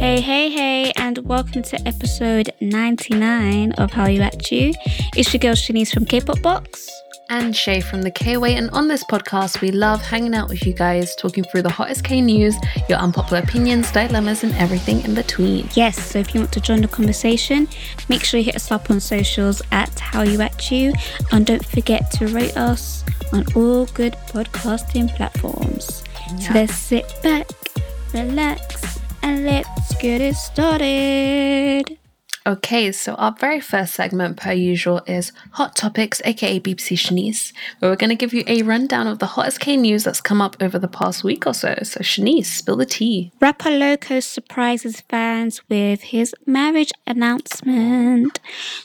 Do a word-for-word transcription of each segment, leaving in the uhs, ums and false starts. Hey, hey, hey, and welcome to episode ninety-nine of Hallyu At U. It's your girl Shanice from K-Pop Box. And Shai from The K-Way. And on this podcast, we love hanging out with you guys, talking through the hottest K-news, your unpopular opinions, dilemmas, and everything in between. Yes, so if you want to join the conversation, make sure you hit us up on socials at Hallyu At U. And don't forget to rate us on all good podcasting platforms. Yeah. So let's sit back, relax, and let's get it started. Okay, so our very first segment, per usual, is Hot Topics, aka B B C Shanice, where we're going to give you a rundown of the hottest K-news that's come up over the past week or so. So Shanice, spill the tea. Rapper Loco surprises fans with his marriage announcement.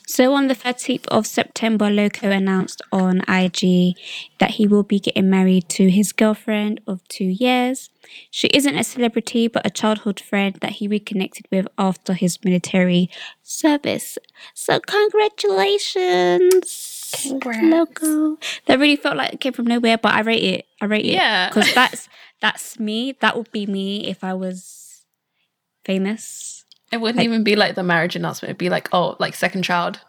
So on the thirteenth of September, Loco announced on I G that he will be getting married to his girlfriend of two years. She isn't a celebrity, but a childhood friend that he reconnected with after his military service. So congratulations, Congrats. Loco. That really felt like it came from nowhere, but I rate it. I rate it. Yeah. Because that's, that's me. That would be me if I was famous. It wouldn't like, even be like the marriage announcement. It'd be like, oh, like second child.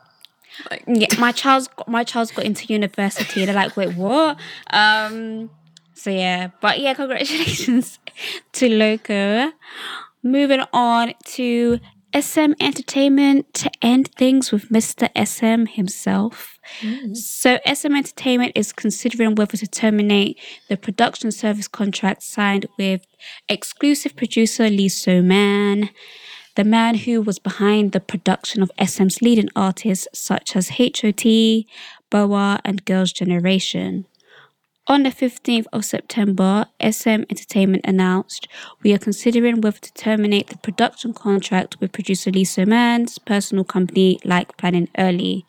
Like. Yeah, my child's got, my child's got into university. They're like, wait, what? Um... So yeah, but yeah, congratulations to Loco. Moving on to S M Entertainment to end things with Mister S M himself. Mm. So S M Entertainment is considering whether to terminate the production service contract signed with exclusive producer Lee Soo Man, the man who was behind the production of S M's leading artists such as H O T, BoA, and Girls' Generation. On the fifteenth of September, S M Entertainment announced, "We are considering whether to terminate the production contract with producer Lee Soo Man's personal company, Like Planning, early."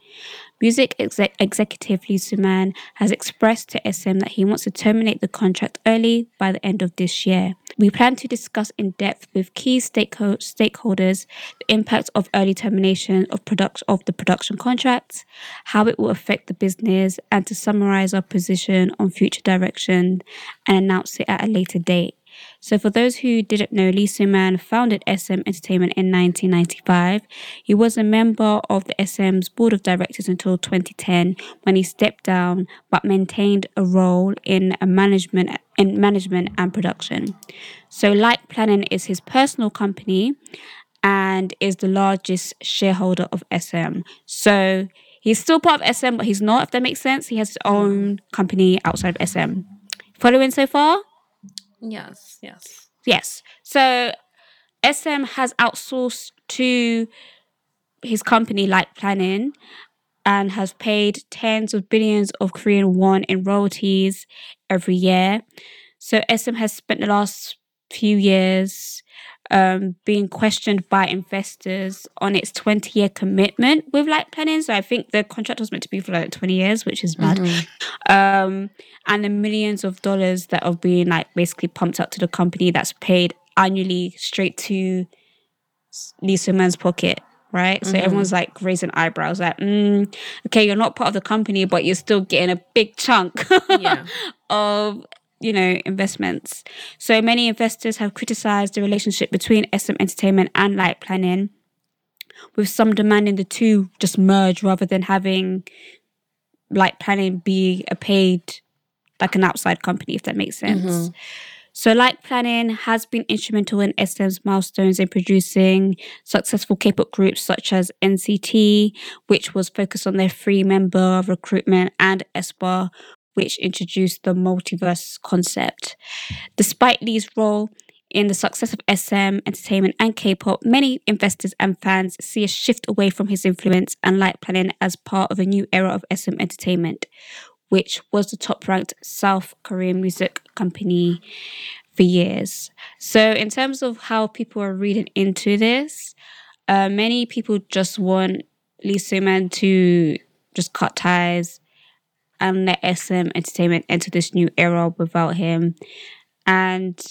Music exec- executive Lee Soo Man has expressed to S M that he wants to terminate the contract early by the end of this year. "We plan to discuss in depth with key stakeho- stakeholders the impact of early termination of, product- of the production contracts, how it will affect the business, and to summarise our position on future direction and announce it at a later date." So for those who didn't know, Lee Soo Man founded S M Entertainment in nineteen ninety-five. He was a member of the S M's board of directors until twenty ten, when he stepped down but maintained a role in a management in management and production. So Like Planning is his personal company and is the largest shareholder of S M. So he's still part of S M, but he's not, if that makes sense. He has his own company outside of S M. Following so far? Yes, yes. Yes. So S M has outsourced to his company Like Planning and has paid tens of billions of Korean won in royalties every year. So S M has spent the last few years um, being questioned by investors on its twenty-year commitment with Like Planning. So I think the contract was meant to be for like twenty years, which is mad. Mm-hmm. Um, and the millions of dollars that are being like basically pumped up to the company that's paid annually straight to Lee Soo Man's pocket, right? Mm-hmm. So everyone's like raising eyebrows like, mm, okay, you're not part of the company, but you're still getting a big chunk yeah. of... you know, investments. So many investors have criticised the relationship between S M Entertainment and Like Planning, with some demanding the two just merge rather than having Like Planning be a paid, like an outside company, if that makes sense. Mm-hmm. So Like Planning has been instrumental in S M's milestones in producing successful K-pop groups such as N C T, which was focused on their three-member recruitment, and aespa, which introduced the multiverse concept. Despite Lee's role in the success of S M Entertainment and K-pop, many investors and fans see a shift away from his influence and Like Planning as part of a new era of S M Entertainment, which was the top-ranked South Korean music company for years. So in terms of how people are reading into this, uh, many people just want Lee Soo Man to just cut ties and let S M Entertainment enter this new era without him. And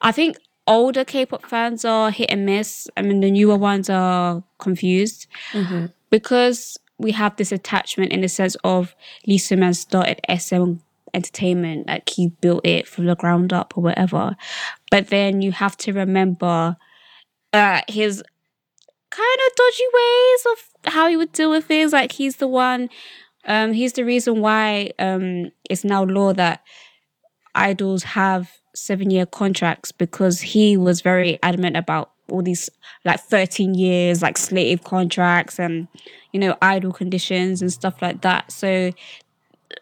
I think older K-pop fans are hit and miss. I mean, the newer ones are confused mm-hmm. because we have this attachment in the sense of Lee Soo Man started S M Entertainment, like he built it from the ground up or whatever. But then you have to remember uh, his kind of dodgy ways of how he would deal with things. Like he's the one, um, he's the reason why um, it's now law that idols have seven-year contracts, because he was very adamant about all these like thirteen years, like slave contracts and, you know, idle conditions and stuff like that. So,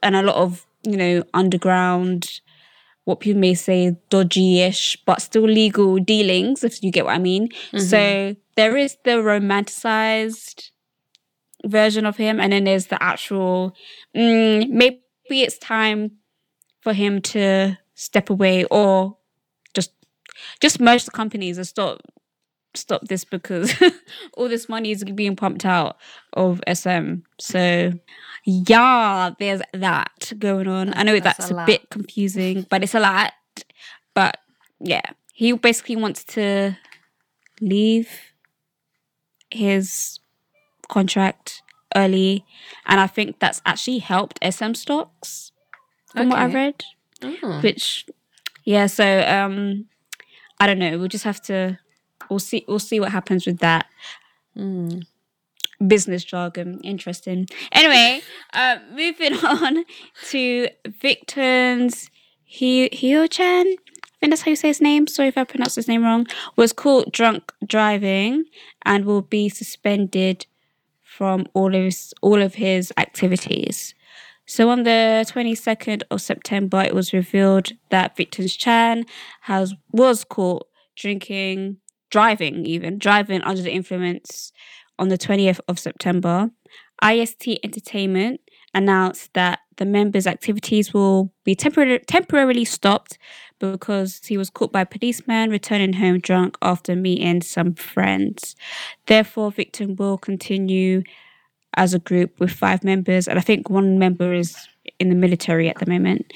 and a lot of, you know, underground, what you may say, dodgy-ish, but still legal dealings, if you get what I mean. Mm-hmm. So there is the romanticized version of him, and then there's the actual, mm, maybe it's time for him to step away or just just merge the companies and stop stop this, because all this money is being pumped out of S M. So yeah, there's that going on. I know that's, that's a, a bit confusing, but it's a lot. But yeah, he basically wants to leave his contract early, and I think that's actually helped S M stocks from okay. what I've read. Oh. Which, yeah, so um, I don't know. We'll just have to. We'll see. We'll see what happens with that mm. business jargon. Interesting. Anyway, uh, moving on to Victor's Hyo Hyo Chan. I think that's how you say his name. Sorry if I pronounced his name wrong. Was caught drunk driving and will be suspended from all of his, all of his activities. So on the twenty-second of September, it was revealed that Victor Chan has was caught drinking, driving even, driving under the influence on the twentieth of September. I S T Entertainment announced that the members' activities will be tempor- temporarily stopped because he was caught by a policeman returning home drunk after meeting some friends. Therefore, Victor will continue as a group with five members, and I think one member is in the military at the moment.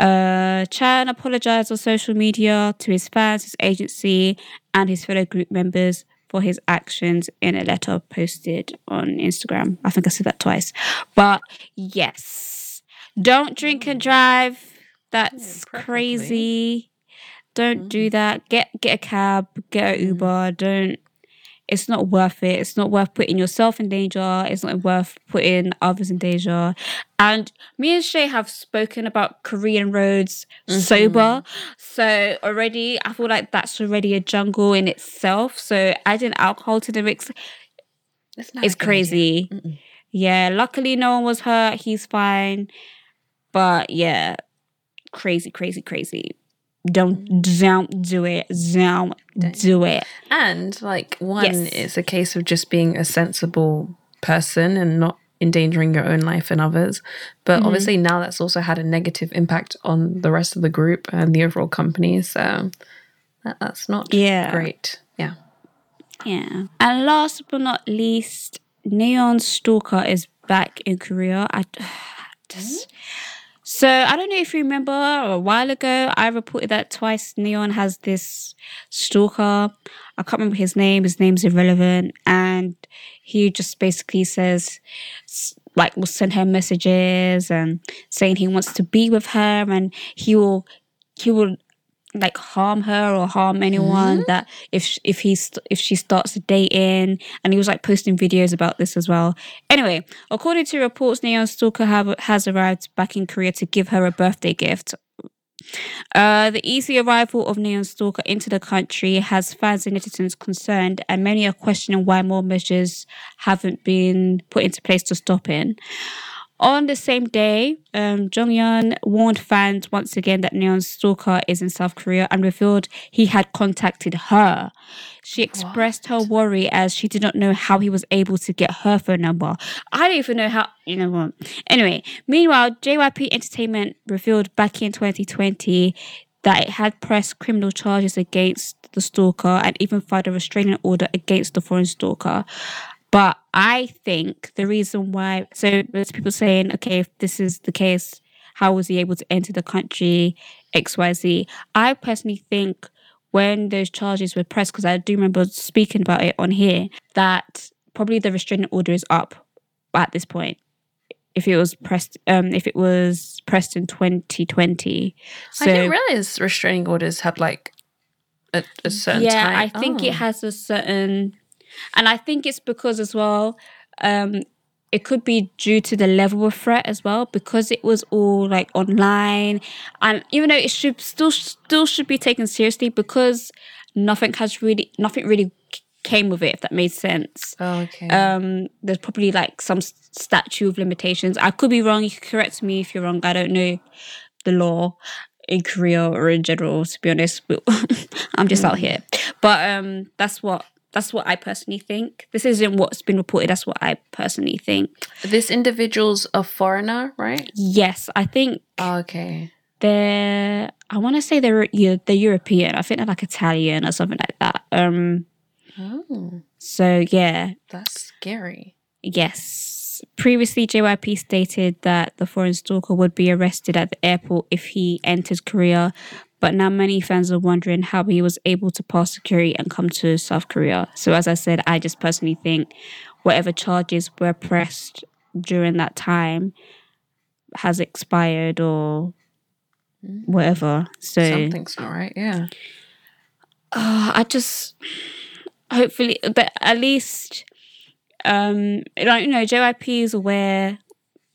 Uh, Chan apologised on social media to his fans, his agency, and his fellow group members for his actions in a letter posted on Instagram. I think I said that twice. But yes, don't drink and drive. That's yeah, crazy. Don't mm-hmm. do that. Get get a cab, get an mm-hmm. Uber. Don't. It's not worth it. It's not worth putting yourself in danger. It's not worth putting others in danger. And me and Shai have spoken about Korean roads mm-hmm. sober. So already, I feel like that's already a jungle in itself. So adding alcohol to the mix is crazy. Yeah, luckily no one was hurt. He's fine. But yeah, crazy, crazy, crazy. Don't, don't do it. Don't, don't do it. And, like, one, yes. it's a case of just being a sensible person and not endangering your own life and others. But mm-hmm. obviously now that's also had a negative impact on the rest of the group and the overall company. So that, that's not yeah. great. Yeah. Yeah. And last but not least, Nayeon Stalker is back in Korea. I just... So I don't know if you remember, a while ago, I reported that Twice Nayeon has this stalker. I can't remember his name. His name's irrelevant. And he just basically says, like, will send her messages and saying he wants to be with her, and he will, he will, like, harm her or harm anyone mm-hmm. that if if he st- if she starts dating. And he was, like, posting videos about this as well. Anyway, according to reports, Nayeon Stalker have, has arrived back in Korea to give her a birthday gift. Uh, the easy arrival of Nayeon Stalker into the country has fans and netizens concerned, and many are questioning why more measures haven't been put into place to stop him. On the same day, um, Jonghyun warned fans once again that Nayeon's stalker is in South Korea and revealed he had contacted her. She expressed what? her worry as she did not know how he was able to get her phone number. I don't even know how, you know what. Anyway, meanwhile, J Y P Entertainment revealed back in twenty twenty that it had pressed criminal charges against the stalker and even filed a restraining order against the foreign stalker. But I think the reason why, so there's people saying, okay, if this is the case, how was he able to enter the country, X Y Z? I personally think when those charges were pressed, because I do remember speaking about it on here, that probably the restraining order is up at this point. If it was pressed, um, if it was pressed in twenty twenty, so I didn't realize restraining orders had like a, a certain yeah, time. Yeah, I think oh. it has a certain, and I think it's because as well, um, it could be due to the level of threat as well, because it was all like online, and even though it should still still should be taken seriously, because nothing has really nothing really. came with it, if that made sense. Oh, okay. Um, there's probably like some statute of limitations. I could be wrong. You can correct me if you're wrong. I don't know the law in Korea or in general, to be honest. I'm just mm. out here. But um, that's what that's what I personally think. This isn't what's been reported. That's what I personally think. This individual's a foreigner, right? Yes, I think. Oh, okay. They're. I want to say they're they're European. I think they're like Italian or something like that. Um. Oh. So, yeah. That's scary. Yes. Previously, J Y P stated that the foreign stalker would be arrested at the airport if he entered Korea, but now many fans are wondering how he was able to pass security and come to South Korea. So, as I said, I just personally think whatever charges were pressed during that time has expired or whatever. So something's not right, yeah. Uh, I just... Hopefully, but at least, um, like, you know, J Y P is aware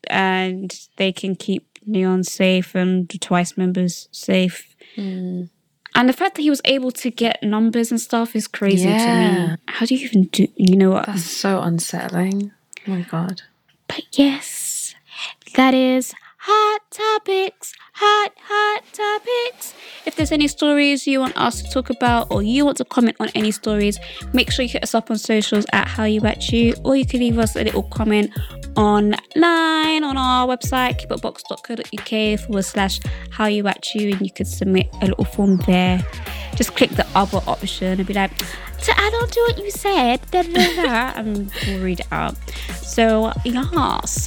and they can keep Nayeon safe and the Twice members safe. Mm. And the fact that he was able to get numbers and stuff is crazy yeah. to me. How do you even do, you know what? That's so unsettling. Oh my God. But yes, that is Hot Topics. Hot, hot topics. If there's any stories you want us to talk about or you want to comment on any stories, make sure you hit us up on socials at Hallyu At U, or you can leave us a little comment online on our website, k pop box dot co dot u k forward slash Hallyu At U, and you can submit a little form there. Just click the other option and be like, I don't do what you said, and we'll read it out. So, yes.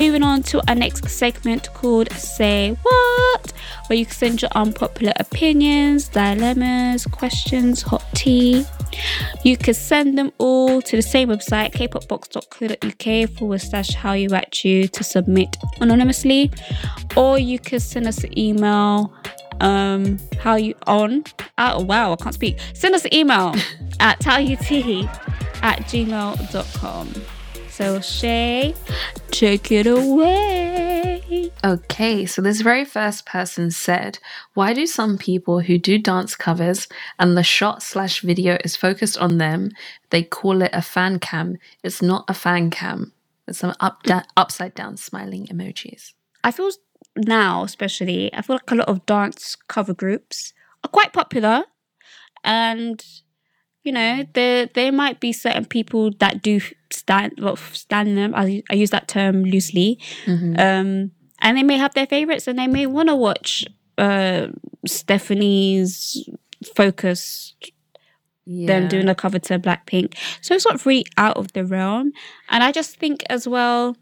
Moving on to our next segment called Say What?, where you can send your unpopular opinions, dilemmas, questions, hot tea. You can send them all to the same website, k pop box dot co dot u k forward slash Hallyu At U, to submit anonymously, or you can send us an email. Um, how you on? Oh wow, I can't speak. Send us an email at hallyu at gmail dot com. So Shay, take it away. Okay, so this very first person said, why do some people who do dance covers and the shot slash video is focused on them, they call it a fan cam? It's not a fan cam. It's some up, da- upside down smiling emojis. I feel now especially, I feel like a lot of dance cover groups are quite popular, and you know, there there might be certain people that do stand, well, stand them. I, I use that term loosely. Mm-hmm. Um, and they may have their favorites, and they may want to watch uh, Stephanie's Focus, yeah. them doing a cover to Blackpink. So it's not really out of the realm. And I just think as well,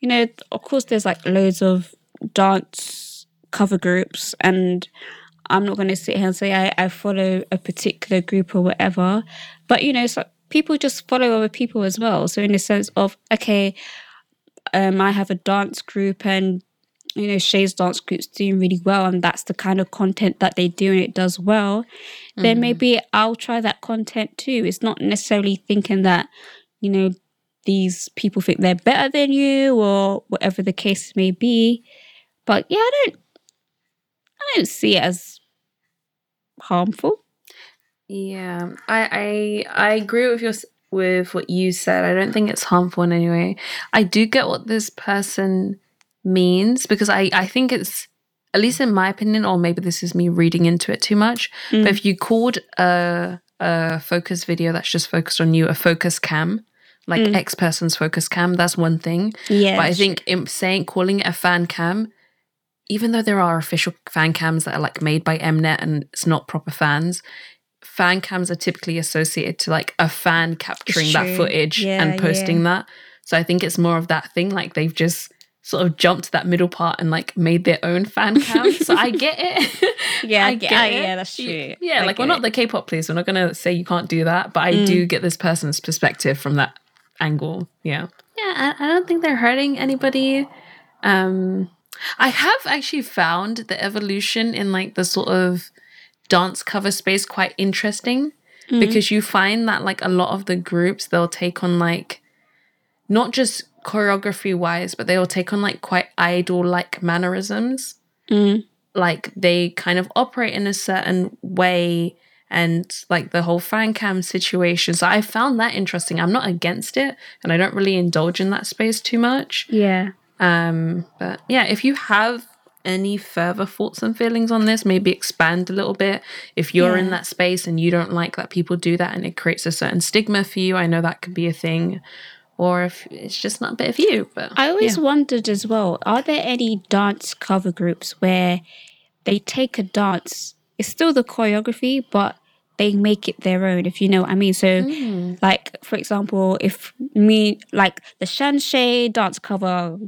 you know, of course there's like loads of dance cover groups, and I'm not going to sit here and say I, I follow a particular group or whatever. But, you know, it's like people just follow other people as well. So in the sense of, okay, um, I have a dance group and, you know, Shay's dance group's doing really well and that's the kind of content that they do and it does well, mm-hmm. then maybe I'll try that content too. It's not necessarily thinking that, you know, these people think they're better than you or whatever the case may be. But yeah, I don't, I don't see it as harmful. Yeah, I I, I agree with your with what you said. I don't think it's harmful in any way. I do get what this person means because I, I think it's, at least in my opinion, or maybe this is me reading into it too much, mm. but if you called a, a focus video that's just focused on you a focus cam, like mm. X person's focus cam, that's one thing. Yeah, but I think in saying calling it a fan cam, even though there are official fan cams that are like made by Mnet and it's not proper fans, fan cams are typically associated to like a fan capturing that footage yeah, and posting yeah. that. So I think it's more of that thing, like they've just sort of jumped to that middle part and like made their own fan cam. So I get it. yeah, I get, I, it. Yeah, that's true. Yeah, I like we're not it. the K-pop police. We're not going to say you can't do that, but I mm. do get this person's perspective from that angle. Yeah. Yeah, I, I don't think they're hurting anybody. Um... I have actually found the evolution in like the sort of dance cover space quite interesting mm-hmm. because you find that like a lot of the groups, they'll take on like not just choreography wise, but they'll take on like quite idol like mannerisms. Mm-hmm. Like they kind of operate in a certain way and like the whole fan cam situation. So I found that interesting. I'm not against it and I don't really indulge in that space too much. Yeah. Um, but yeah, if you have any further thoughts and feelings on this, maybe expand a little bit. If you're yeah. in that space and you don't like that people do that and it creates a certain stigma for you, I know that could be a thing. Or if it's just not a bit of you. But I always yeah. wondered as well, are there any dance cover groups where they take a dance, it's still the choreography, but they make it their own, if you know what I mean. So, mm. like, for example, if me, like, the Shanshae dance cover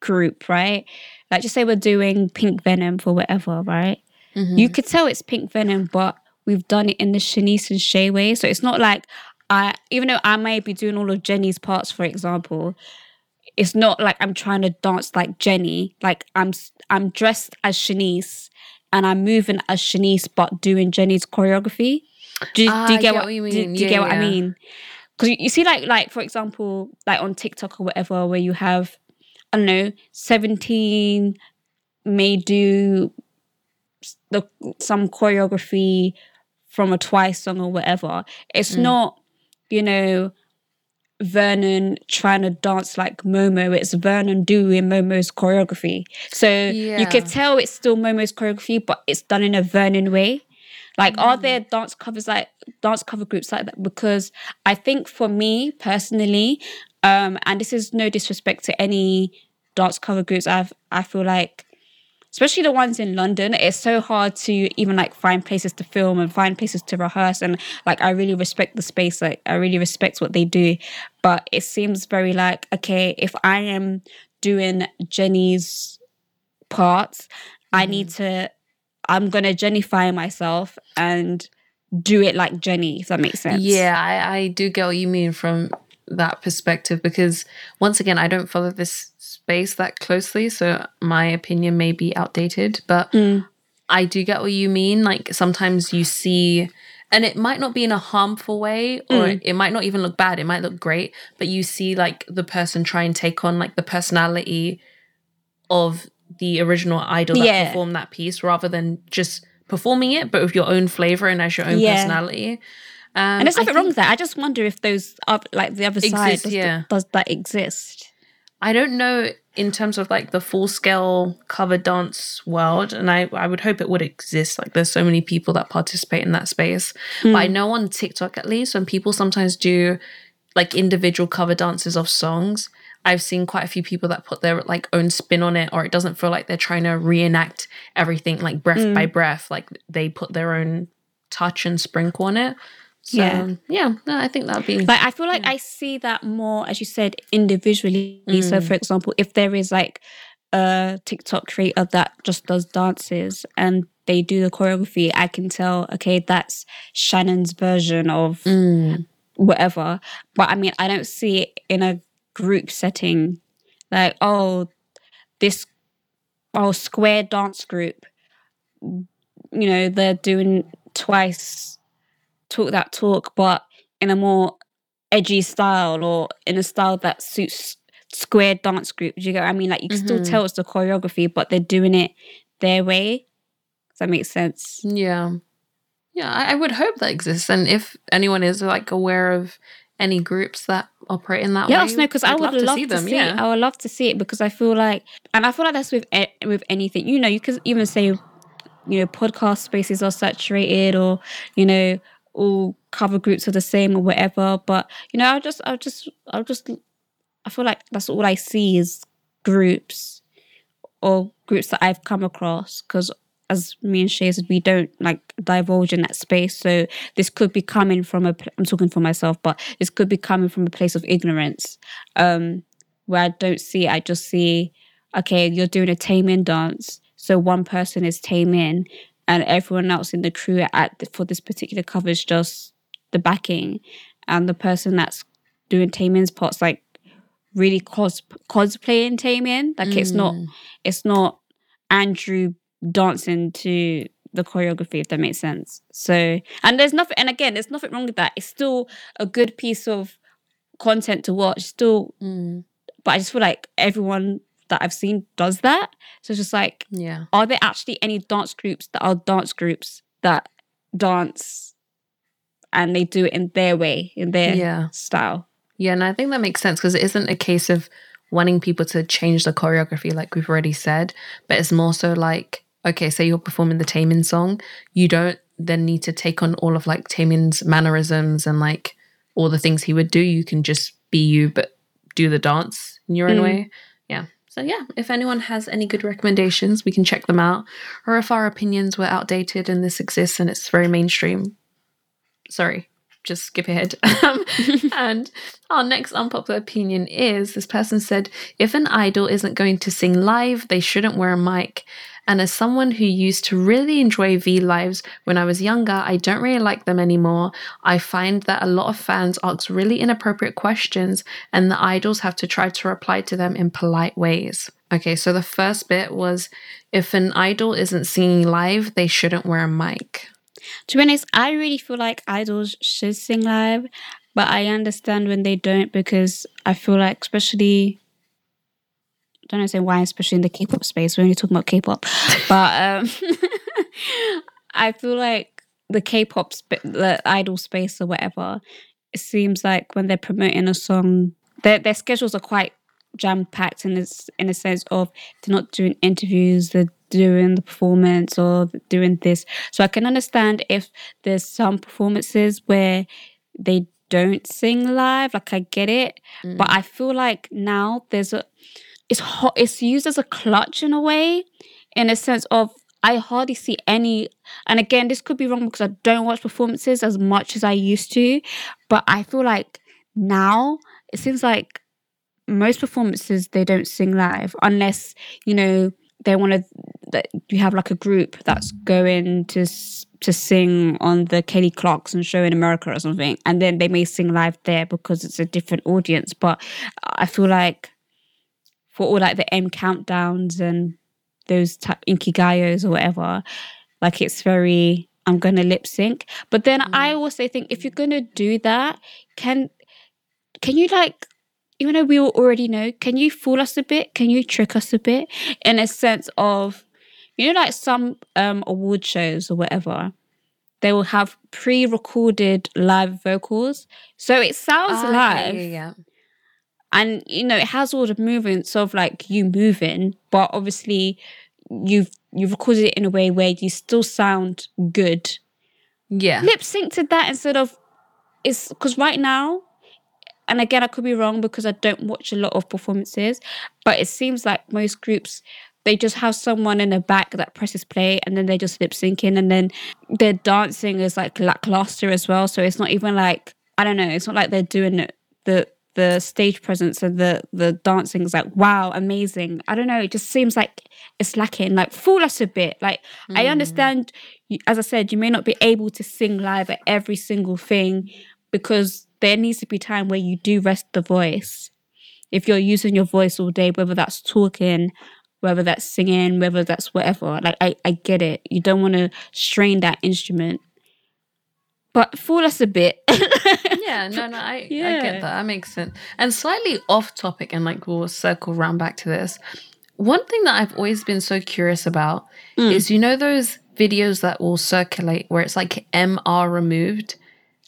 group, right? Like, just say we're doing Pink Venom for whatever, right? Mm-hmm. You could tell it's Pink Venom, but we've done it in the Shanice and Shai way. So it's not like I, even though I may be doing all of Jennie's parts, for example, it's not like I'm trying to dance like Jennie. Like I'm, I'm dressed as Shanice and I'm moving as Shanice, but doing Jennie's choreography. Do you, uh, do you get, get what you mean? Do, do you yeah, get what yeah. I mean? Because you, you see, like, like for example, like on TikTok or whatever, where you have, I don't know, Seventeen may do the, some choreography from a Twice song or whatever. It's mm. not, you know, Vernon trying to dance like Momo. It's Vernon doing Momo's choreography. So yeah. you could tell it's still Momo's choreography, but it's done in a Vernon way. Like, mm. are there dance covers like dance cover groups like that? Because I think for me personally, Um, and this is no disrespect to any dance cover groups. I've, I feel like, especially the ones in London, it's so hard to even like find places to film and find places to rehearse. And like, I really respect the space. Like, I really respect what they do. But it seems very like, okay, if I am doing Jennie's parts, mm-hmm. I need to, I'm going to Jennify myself and do it like Jennie, if that makes sense. Yeah, I, I do get what you mean from that perspective, because once again I don't follow this space that closely, so my opinion may be outdated, but mm. I do get what you mean. Like sometimes you see, and it might not be in a harmful way, or mm. it might not even look bad, it might look great, but you see like the person try and take on like the personality of the original idol that yeah. performed that piece, rather than just performing it but with your own flavor and as your own yeah. personality. Um, and there's nothing wrong with that. I just wonder if those, are, like the other exist, side, does, yeah. does that exist? I don't know in terms of like the full-scale cover dance world, and I, I would hope it would exist. Like there's so many people that participate in that space. Mm. But I know on TikTok at least, when people sometimes do like individual cover dances of songs, I've seen quite a few people that put their like own spin on it, or it doesn't feel like they're trying to reenact everything like breath mm. by breath. Like they put their own touch and sprinkle on it. So, yeah, yeah. No, I think that'd be. Like, I feel like yeah. I see that more, as you said, individually. Mm. So, for example, if there is like a TikTok creator that just does dances and they do the choreography, I can tell, okay, that's Shannon's version of mm. whatever. But I mean, I don't see it in a group setting. Like, oh, this oh square dance group, you know, they're doing Twice. Talk that talk, but in a more edgy style, or in a style that suits square dance group. Do you get what I mean? Like you can mm-hmm. still tell it's the choreography, but they're doing it their way. Does that make sense? Yeah. Yeah, I, I would hope that exists. And if anyone is like aware of any groups that operate in that yeah, way, let us know, because I would love, love, to, love see to see them. Yeah. It. I would love to see it, because I feel like, and I feel like that's with with anything. You know, you could even say, you know, podcast spaces are saturated, or you know, all cover groups are the same or whatever, but you know, I just, I just, I just, I feel like that's all I see is groups, or groups that I've come across. Because as me and Shay said, we don't like divulge in that space, so this could be coming from a. I'm talking for myself, but this could be coming from a place of ignorance, um, where I don't see. I just see, okay, you're doing a Taemin dance, so one person is Taemin, and everyone else in the crew at the, for this particular cover is just the backing, and the person that's doing Taemin's part's like really cos cosplaying Taemin. Like mm. it's not, it's not Andrew dancing to the choreography, if that makes sense. So, and there's nothing, and again, there's nothing wrong with that. It's still a good piece of content to watch. Still, mm. but I just feel like everyone that I've seen does that. So it's just like, yeah, are there actually any dance groups that are dance groups that dance and they do it in their way, in their yeah. style? Yeah, and I think that makes sense, because it isn't a case of wanting people to change the choreography like we've already said, but it's more so like, okay, say you're performing the Taemin song, you don't then need to take on all of like Taemin's mannerisms and like all the things he would do. You can just be you, but do the dance in your own mm. way. Yeah. So yeah, if anyone has any good recommendations, we can check them out. Or if our opinions were outdated and this exists and it's very mainstream, sorry, just skip ahead. And our next unpopular opinion is, this person said, if an idol isn't going to sing live, they shouldn't wear a mic. And as someone who used to really enjoy V-Lives when I was younger, I don't really like them anymore. I find that a lot of fans ask really inappropriate questions, and the idols have to try to reply to them in polite ways. Okay, so the first bit was, if an idol isn't singing live, they shouldn't wear a mic. To be honest, I really feel like idols should sing live, but I understand when they don't, because I feel like, especially... I don't know say why, especially in the K-pop space. We're only talking about K-pop. But um, I feel like the K-pop, sp- the idol space or whatever, it seems like when they're promoting a song, their their schedules are quite jam-packed in this, in a sense of they're not doing interviews, they're doing the performance or doing this. So I can understand if there's some performances where they don't sing live. Like, I get it. Mm. But I feel like now there's a... It's hot, it's used as a clutch in a way, in a sense of I hardly see any, and again, this could be wrong because I don't watch performances as much as I used to, but I feel like now it seems like most performances they don't sing live unless, you know, they want to, that you have like a group that's going to to sing on the Kelly Clarkson show in America or something, and then they may sing live there because it's a different audience. But I feel like for all like the M countdowns and those type Inkigayos or whatever, like it's very, I'm going to lip sync. But then mm. I also think if you're going to do that, can can you like, even though we all already know, can you fool us a bit? Can you trick us a bit? In a sense of, you know, like some um, award shows or whatever, they will have pre-recorded live vocals. So it sounds ah, live. Yeah, yeah, yeah. And, you know, it has all the movements of like you moving, but obviously you've you've recorded it in a way where you still sound good. Yeah. Lip sync to that instead of, it's because right now, and again, I could be wrong because I don't watch a lot of performances, but it seems like most groups, they just have someone in the back that presses play and then they just lip syncing, and then their dancing is like lackluster as well. So it's not even like, I don't know, it's not like they're doing it, the the stage presence and the the dancing is like, wow, amazing. I don't know, it just seems like it's lacking. Like, fool us a bit. Like, mm. I understand, as I said, you may not be able to sing live at every single thing because there needs to be time where you do rest the voice. If you're using your voice all day, whether that's talking, whether that's singing, whether that's whatever, like, I, I get it. You don't want to strain that instrument. But fool us a bit. yeah, no, no, I, yeah. I get that. That makes sense. And slightly off topic, and like we'll circle round back to this. One thing that I've always been so curious about mm. is, you know, those videos that will circulate where it's like M R removed?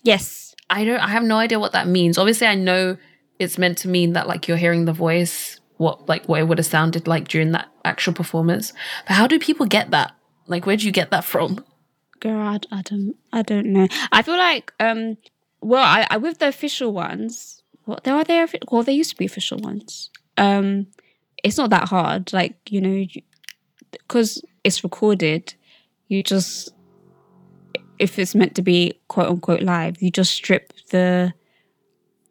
Yes. I don't, I have no idea what that means. Obviously, I know it's meant to mean that like you're hearing the voice, what like what it would have sounded like during that actual performance. But how do people get that? Like, where do you get that from? Girl, I don't, I don't know. I feel like, um, well, I, I with the official ones, what there are there? Well, there used to be official ones. Um, it's not that hard, like, you know, because it's recorded. You just, if it's meant to be quote unquote live, you just strip the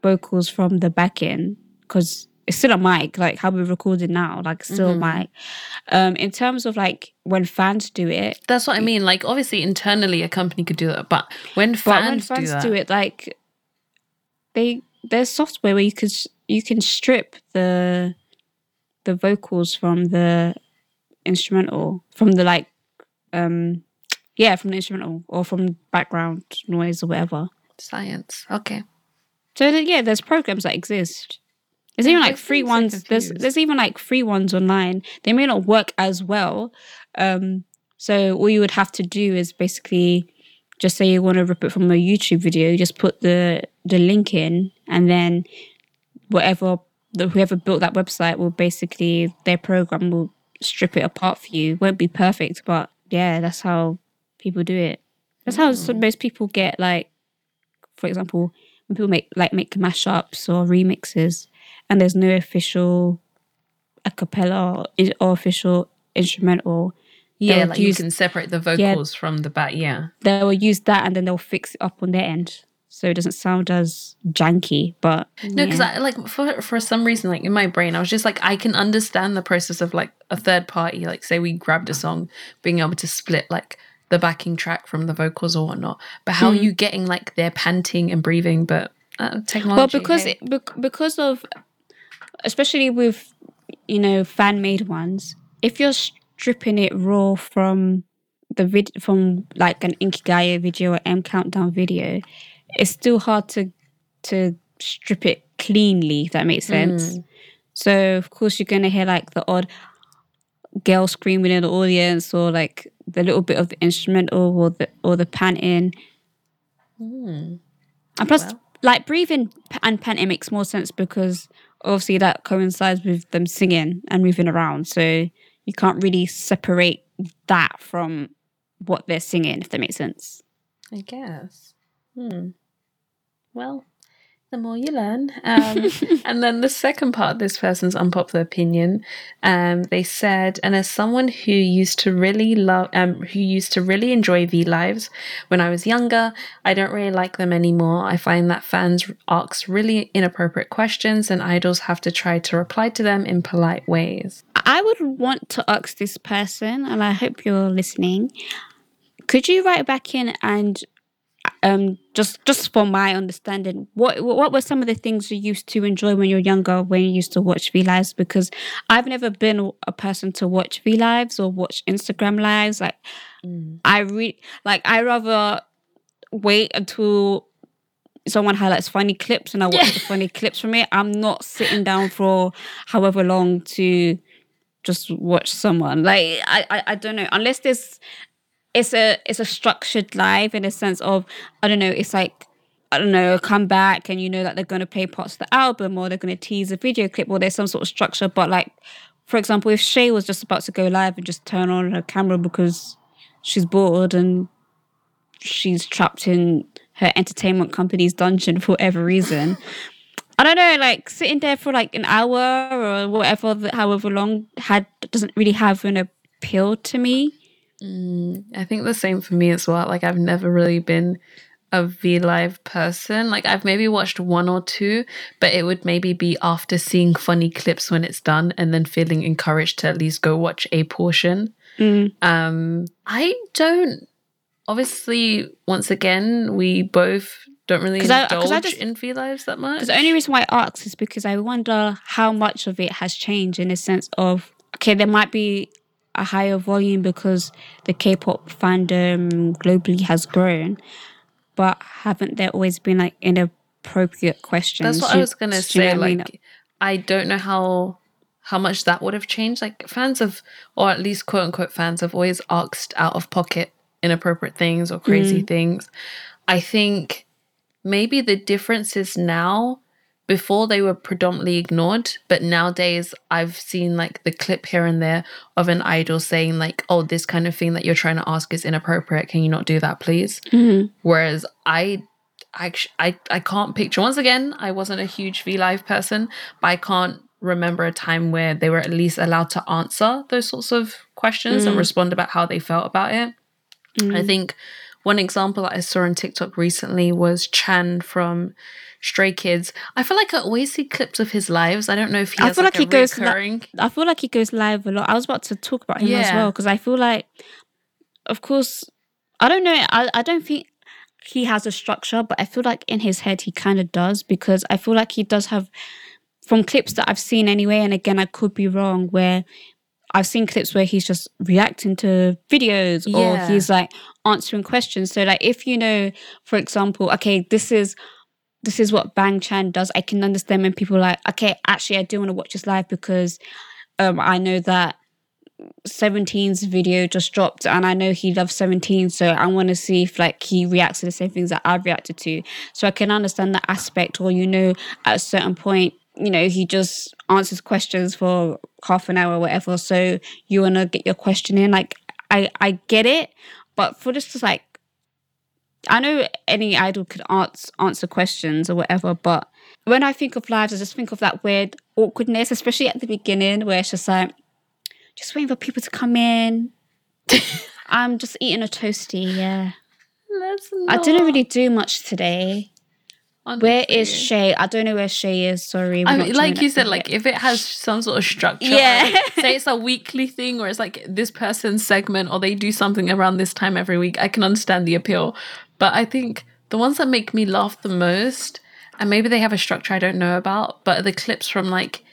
vocals from the back end because it's still a mic. Like how we're recording now, like still mm-hmm. a mic. Um, in terms of like, when fans do it, that's what I mean. Like, obviously, internally, a company could do that, but when fans, but when fans do, that, do it, like they, there's software where you could you can strip the the vocals from the instrumental, from the like, um, yeah, from the instrumental or from background noise or whatever. Science, okay. So yeah, there's programs that exist. There's even like free ones. There's there's even like free ones online. They may not work as well. Um, so all you would have to do is basically just say you want to rip it from a YouTube video. You just put the the link in, and then whatever the, whoever built that website will basically, their program will strip it apart for you. It won't be perfect, but yeah, that's how people do it. That's how mm-hmm. most people get, like, for example, when people make like make mashups or remixes. And there's no official a cappella or, or official instrumental. Yeah, like use, you can separate the vocals yeah, from the back, yeah. They'll use that and then they'll fix it up on their end. So it doesn't sound as janky, but... No, because yeah. I like for for some reason, like in my brain, I was just like, I can understand the process of like a third party, like say we grabbed a song, being able to split like the backing track from the vocals or whatnot. But how mm. are you getting like their panting and breathing, but uh, technology... Well, because hey. it, be- because of... especially with, you know, fan-made ones, if you're stripping it raw from the vid- from like an Inkigaya video or M Countdown video, it's still hard to to strip it cleanly, if that makes sense. Mm. So, of course, you're going to hear like the odd girl screaming in the audience or like the little bit of the instrumental or the, or the panting. Mm. And plus, well. like breathing and panting makes more sense because... obviously that coincides with them singing and moving around, so you can't really separate that from what they're singing, if that makes sense. I guess. Hmm. Well, the more you learn. Um, and then the second part of this person's unpopular opinion, um, they said, and as someone who used to really love, um, who used to really enjoy V Lives when I was younger, I don't really like them anymore. I find that fans ask really inappropriate questions, and idols have to try to reply to them in polite ways. I would want to ask this person, and I hope you're listening. Could you write back in and? Um, just just for my understanding, what what were some of the things you used to enjoy when you were younger, when you used to watch V Lives? Because I've never been a person to watch V Lives or watch Instagram Lives. Like mm. I re- like I rather wait until someone highlights funny clips and I watch yeah. the funny clips from it. I'm not sitting down for however long to just watch someone. Like I I, I don't know, unless there's. It's a it's a structured live in a sense of, I don't know, it's like I don't know, come back and you know that they're going to play parts of the album or they're going to tease a video clip or there's some sort of structure. But like, for example, if Shai was just about to go live and just turn on her camera because she's bored and she's trapped in her entertainment company's dungeon for whatever reason, I don't know, like sitting there for like an hour or whatever, however long, had doesn't really have an appeal to me. Mm, I think the same for me as well. Like I've never really been a V-Live person. Like I've maybe watched one or two, but it would maybe be after seeing funny clips when it's done and then feeling encouraged to at least go watch a portion. Mm. Um, I don't, obviously, once again, we both don't really indulge I, I just, in V-Lives that much. The only reason why I ask is because I wonder how much of it has changed in the sense of, okay, there might be a higher volume because the K-pop fandom globally has grown, but haven't there always been like inappropriate questions? That's what you, I was gonna say. You know like, I, mean? I don't know how how much that would have changed. Like fans of, or at least quote unquote fans, have always asked out of pocket inappropriate things or crazy mm. things. I think maybe the difference is now. Before they were predominantly ignored, but nowadays I've seen like the clip here and there of an idol saying like, oh, this kind of thing that you're trying to ask is inappropriate. Can you not do that, please? Mm-hmm. Whereas I, I, I, I can't picture, once again, I wasn't a huge V-Live person, but I can't remember a time where they were at least allowed to answer those sorts of questions mm-hmm. and respond about how they felt about it. Mm-hmm. I think one example that I saw on TikTok recently was Chan from Stray Kids. I feel like I always see clips of his lives. I don't know if he has I feel like, like he goes recurring. Li- I feel like he goes live a lot. I was about to talk about him yeah. as well because I feel like, of course, I don't know. I, I don't think he has a structure, but I feel like in his head he kind of does, because I feel like he does have, from clips that I've seen anyway, and again, I could be wrong, where I've seen clips where he's just reacting to videos yeah. or he's like answering questions. So like if you know, for example, okay, this is... this is what Bang Chan does. I can understand when people are like, okay, actually, I do want to watch this live because um, I know that Seventeen's video just dropped and I know he loves Seventeen, so I want to see if like he reacts to the same things that I've reacted to. So I can understand that aspect. Or, you know, at a certain point, you know, he just answers questions for half an hour or whatever, so you want to get your question in. Like, I, I get it, but for this to like, I know any idol could answer, answer questions or whatever, but when I think of lives, I just think of that weird awkwardness, especially at the beginning where it's just like, just waiting for people to come in. I'm just eating a toasty, yeah. Let's not. I didn't really do much today. Honestly. Where is Shai? I don't know where Shai is, sorry. I mean, like you said, like it. If it has some sort of structure, yeah. like, say it's a weekly thing or it's like this person's segment or they do something around this time every week, I can understand the appeal. But I think the ones that make me laugh the most, and maybe they have a structure I don't know about, but the clips from like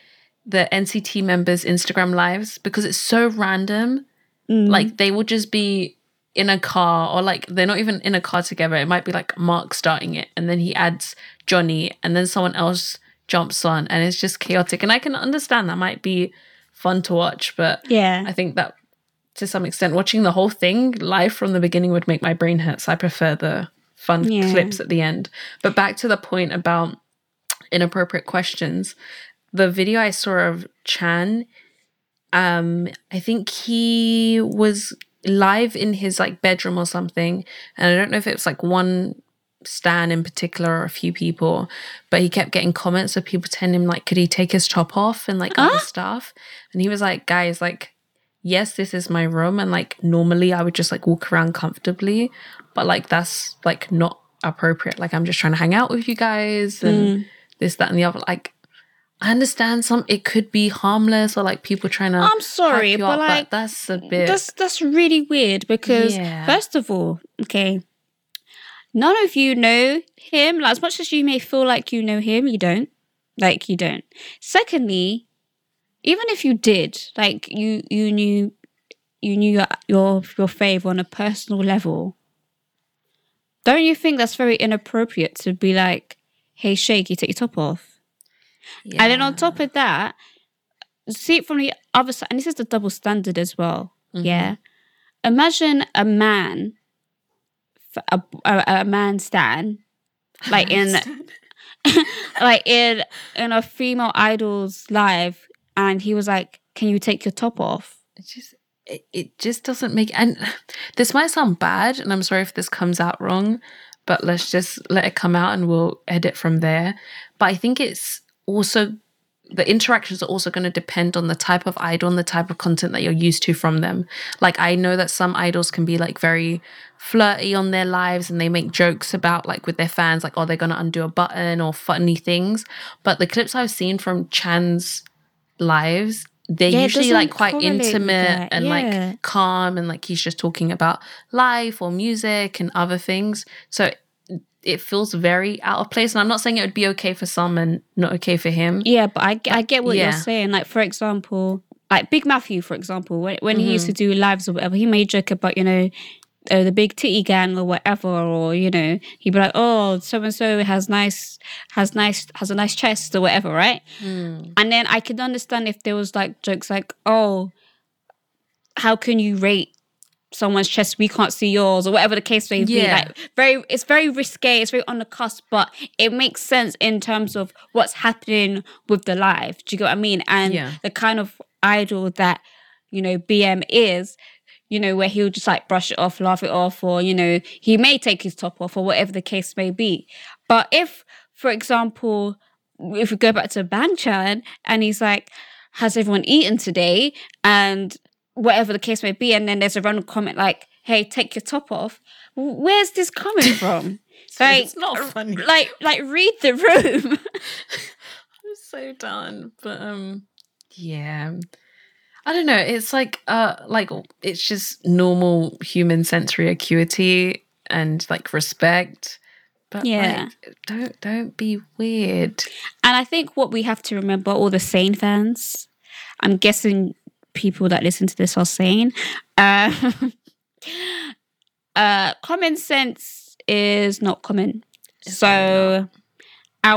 the N C T members' Instagram lives, because it's so random. Mm. Like they will just be in a car, or like they're not even in a car together. It might be like Mark starting it and then he adds Johnny and then someone else jumps on and it's just chaotic. And I can understand that might be fun to watch, but yeah, I think that to some extent, watching the whole thing live from the beginning would make my brain hurt. So I prefer the fun yeah. clips at the end. But back to the point about inappropriate questions, the video I saw of Chan, um, I think he was live in his like bedroom or something. And I don't know if it was like one stan in particular or a few people, but he kept getting comments of people telling him like, could he take his top off and like huh? other stuff? And he was like, guys, like, yes, this is my room, and like normally I would just like walk around comfortably, but like that's like not appropriate. Like I'm just trying to hang out with you guys and mm. this, that, and the other. Like I understand some it could be harmless or like people trying to. I'm sorry, but up, like but that's a bit. That's that's really weird because yeah. first of all, okay, none of you know him. Like as much as you may feel like you know him, you don't. Like you don't. Secondly, even if you did, like you, you knew, you knew your, your your fave on a personal level, don't you think that's very inappropriate to be like, "Hey, Shai, you take your top off," yeah. and then on top of that, see it from the other side, and this is the double standard as well. Mm-hmm. Yeah, imagine a man, a a, a man stan like in like in in a female idol's life, and he was like, "Can you take your top off?" It's just it, it just doesn't make. And this might sound bad, and I'm sorry if this comes out wrong, but let's just let it come out, and we'll edit from there. But I think it's also the interactions are also going to depend on the type of idol and the type of content that you're used to from them. Like, I know that some idols can be like very flirty on their lives, and they make jokes about like with their fans, like, oh, they're going to undo a button or funny things. But the clips I've seen from Chan's lives, they're yeah, usually like quite intimate and yeah. like calm, and like he's just talking about life or music and other things. So it feels very out of place. And I'm not saying it would be okay for some and not okay for him. Yeah, but I, I get what yeah. you're saying. Like, for example, like Big Matthew, for example, when, when mm-hmm. he used to do lives or whatever, he made a joke about, you know, oh, the big titty gang or whatever, or, you know, he'd be like, oh, so-and-so has nice, has nice, has a nice chest or whatever, right? Mm. And then I could understand if there was like jokes like, oh, how can you rate someone's chest, we can't see yours, or whatever the case may yeah. be. Like, very, it's very risque, it's very on the cusp, but it makes sense in terms of what's happening with the life. Do you get what I mean? And yeah. the kind of idol that, you know, B M is, you know, where he'll just like brush it off, laugh it off, or, you know, he may take his top off or whatever the case may be. But if, for example, if we go back to Bang Chan and he's like, has everyone eaten today? And whatever the case may be, and then there's a random comment like, hey, take your top off. Where's this coming from? Like, it's not funny. Like, like read the room. I'm so done. But um, yeah. I don't know. It's like, uh, like it's just normal human sensory acuity and like respect. But yeah. like, don't, don't be weird. And I think what we have to remember, all the sane fans, I'm guessing people that listen to this are saying, uh, uh, common sense is not common. It's so, not.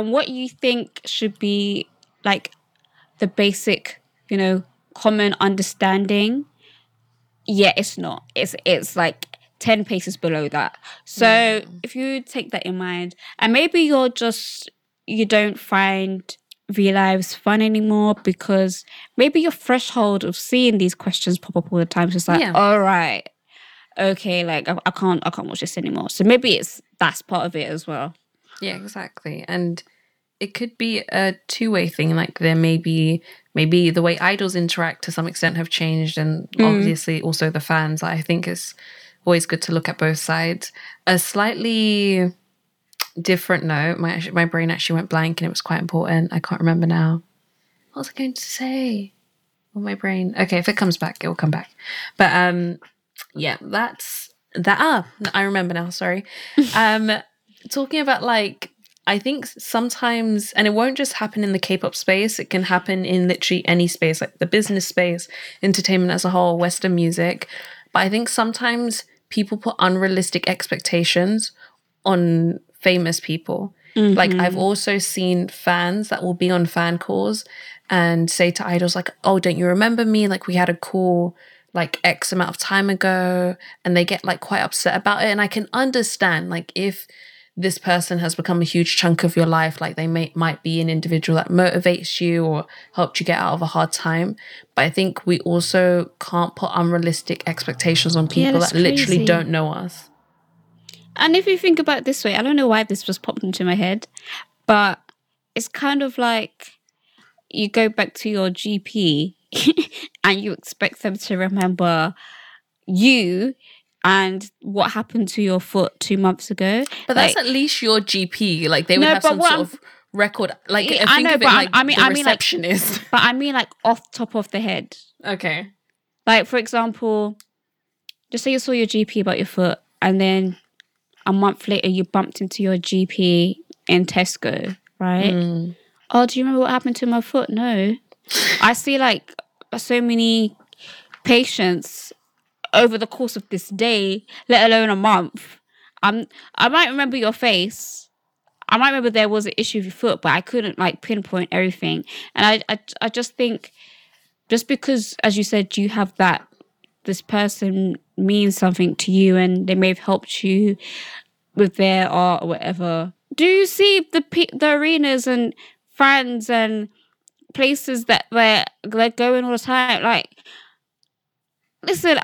And what you think should be like the basic, you know, common understanding, yeah, it's not. It's it's like ten paces below that. So mm. if you take that in mind, and maybe you're just you don't find V Lives fun anymore because maybe your threshold of seeing these questions pop up all the time is just like, yeah. all right, okay, like I, I can't, I can't watch this anymore. So maybe it's that's part of it as well. Yeah, exactly. And it could be a two-way thing. Like there may be, maybe the way idols interact to some extent have changed, and mm. obviously also the fans. I think it's always good to look at both sides. A slightly different note. My my brain actually went blank, and it was quite important. I can't remember now. What was I going to say? Oh, my brain. Okay, if it comes back, it will come back. But um, yeah, that's that. Ah, I remember now. Sorry. Um, talking about like, I think sometimes, and it won't just happen in the K-pop space. It can happen in literally any space, like the business space, entertainment as a whole, Western music. But I think sometimes people put unrealistic expectations on famous people. Mm-hmm. Like, I've also seen fans that will be on fan calls and say to idols like, oh, don't you remember me? Like, we had a call like X amount of time ago, and they get like quite upset about it. And I can understand, like, if this person has become a huge chunk of your life, like they may might be an individual that motivates you or helped you get out of a hard time. But I think we also can't put unrealistic expectations on people yeah, that crazy. literally don't know us. And if you think about it this way, I don't know why this just popped into my head, but it's kind of like you go back to your G P and you expect them to remember you and what happened to your foot two months ago. But like, that's at least your G P. Like, they would no, have some sort I'm, of record. Like, I, I think know, of it but like I mean, the I mean, receptionist. Like, but I mean, like, off top of the head. Okay. Like, for example, just say you saw your G P about your foot, and then a month later, you bumped into your G P in Tesco, right? Mm. Oh, do you remember what happened to my foot? No. I see like so many patients over the course of this day, let alone a month. Um, I might remember your face. I might remember there was an issue with your foot, but I couldn't like pinpoint everything. And I, I, I just think, just because, as you said, you have that, this person means something to you and they may have helped you with their art or whatever. do you see the pe- the arenas and fans and places that they're, they're going all the time? Like, listen,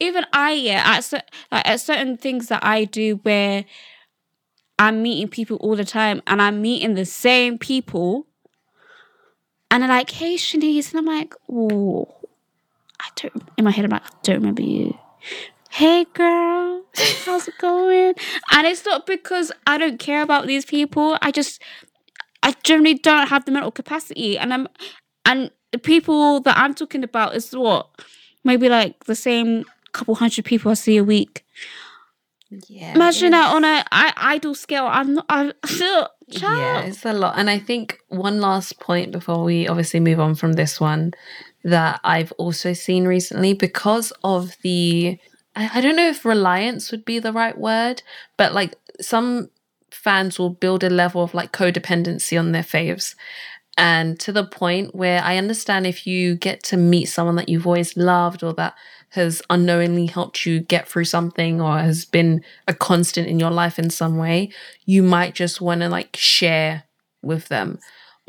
even I, yeah, at, cer- like, at certain things that I do where I'm meeting people all the time and I'm meeting the same people and they're like, hey, Shanice. And I'm like, oh, I don't, in my head, I'm like, I don't remember you. Hey, girl, how's it going? And it's not because I don't care about these people. I just, I generally don't have the mental capacity. And I'm, and the people that I'm talking about is what? Maybe like the same couple hundred people I see a week. Yeah. Imagine that on a I, idol scale. I'm not, I'm still, child. Yeah, it's a lot. And I think one last point before we obviously move on from this one that I've also seen recently because of the, I, I don't know if reliance would be the right word, but like some fans will build a level of like codependency on their faves. And to the point where I understand if you get to meet someone that you've always loved or that has unknowingly helped you get through something or has been a constant in your life in some way, you might just want to like share with them.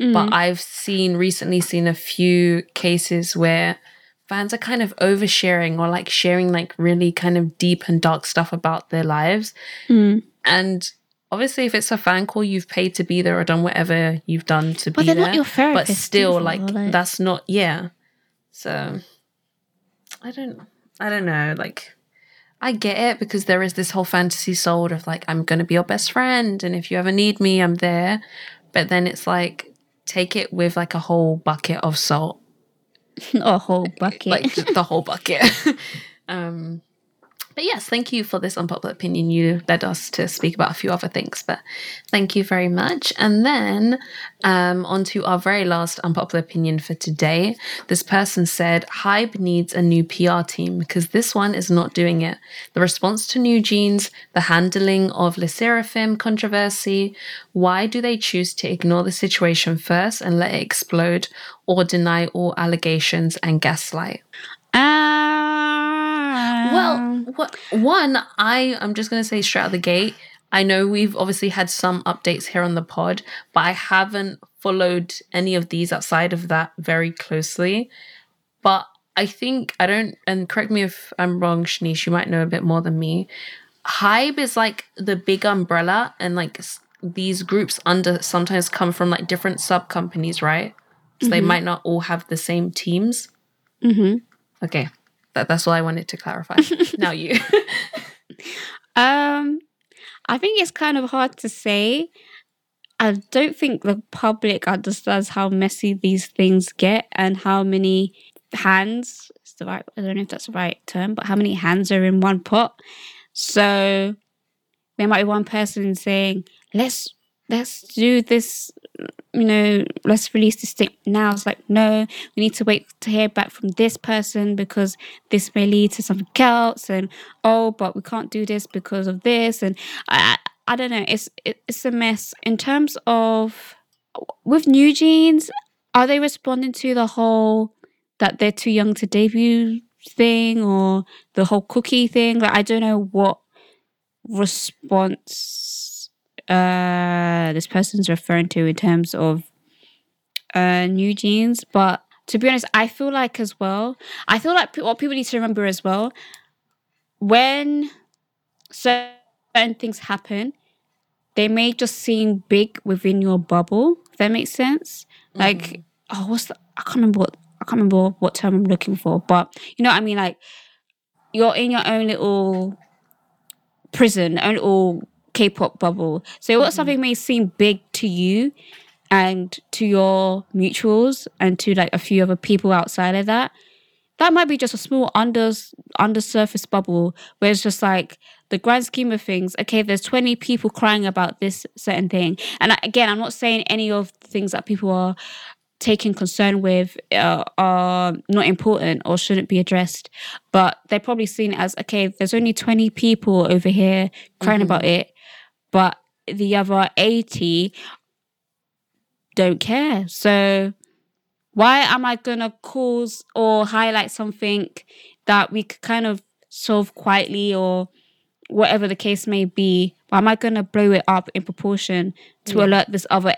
Mm-hmm. But I've seen recently seen a few cases where fans are kind of oversharing or like sharing like really kind of deep and dark stuff about their lives. Mm-hmm. And obviously, if it's a fan call, you've paid to be there or done whatever you've done to but be there. But they're not your therapist. But still, like, like, that's not, yeah. So, I don't, I don't know. Like, I get it because there is this whole fantasy sold of, like, I'm going to be your best friend and if you ever need me, I'm there. But then it's, like, take it with, like, a whole bucket of salt. Not a whole bucket. Like, the whole bucket. um But yes, thank you for this unpopular opinion. You led us to speak about a few other things, but thank you very much. And then um, on to our very last unpopular opinion for today. This person said, Hybe needs a new P R team because this one is not doing it. The response to new jeans, the handling of Le Sserafim controversy. Why do they choose to ignore the situation first and let it explode or deny all allegations and gaslight? Well, what, one, I, I'm just going to say straight out the gate, I know we've obviously had some updates here on the pod, but I haven't followed any of these outside of that very closely. But I think, I don't, and correct me if I'm wrong, Shanice, you might know a bit more than me. Hybe is like the big umbrella, and like these groups under sometimes come from like different sub companies, right? So mm-hmm. they might not all have the same teams. Mm-hmm. Okay. That, that's all I wanted to clarify. Now you. um, I think it's kind of hard to say. I don't think the public understands how messy these things get and how many hands, it's the right, I don't know if that's the right term, but how many hands are in one pot. So there might be one person saying, let's let's do this, you know, let's release this thing now. It's like, no, we need to wait to hear back from this person because this may lead to something else. And, oh, but we can't do this because of this. And I I, I don't know. It's it, it's a mess. In terms of, with new jeans, are they responding to the whole that they're too young to debut thing or the whole cookie thing? Like, I don't know what response Uh, this person's referring to in terms of uh, new jeans. But to be honest, I feel like as well, I feel like p- what people need to remember as well, when certain things happen, they may just seem big within your bubble, if that makes sense. Mm-hmm. Like, oh, what's the, I can't remember what, I can't remember what term I'm looking for, but you know what I mean? Like, you're in your own little prison, own little K-pop bubble. So what mm-hmm. something may seem big to you and to your mutuals and to like a few other people outside of that, that might be just a small under undersurface bubble where it's just like the grand scheme of things, okay, there's twenty people crying about this certain thing. And again, I'm not saying any of the things that people are taking concern with uh, are not important or shouldn't be addressed, but they're probably seen as, okay, there's only twenty people over here crying mm-hmm. about it, but the other eighty don't care. So why am I going to cause or highlight something that we could kind of solve quietly or whatever the case may be Why am I going to blow it up in proportion to yeah. alert this other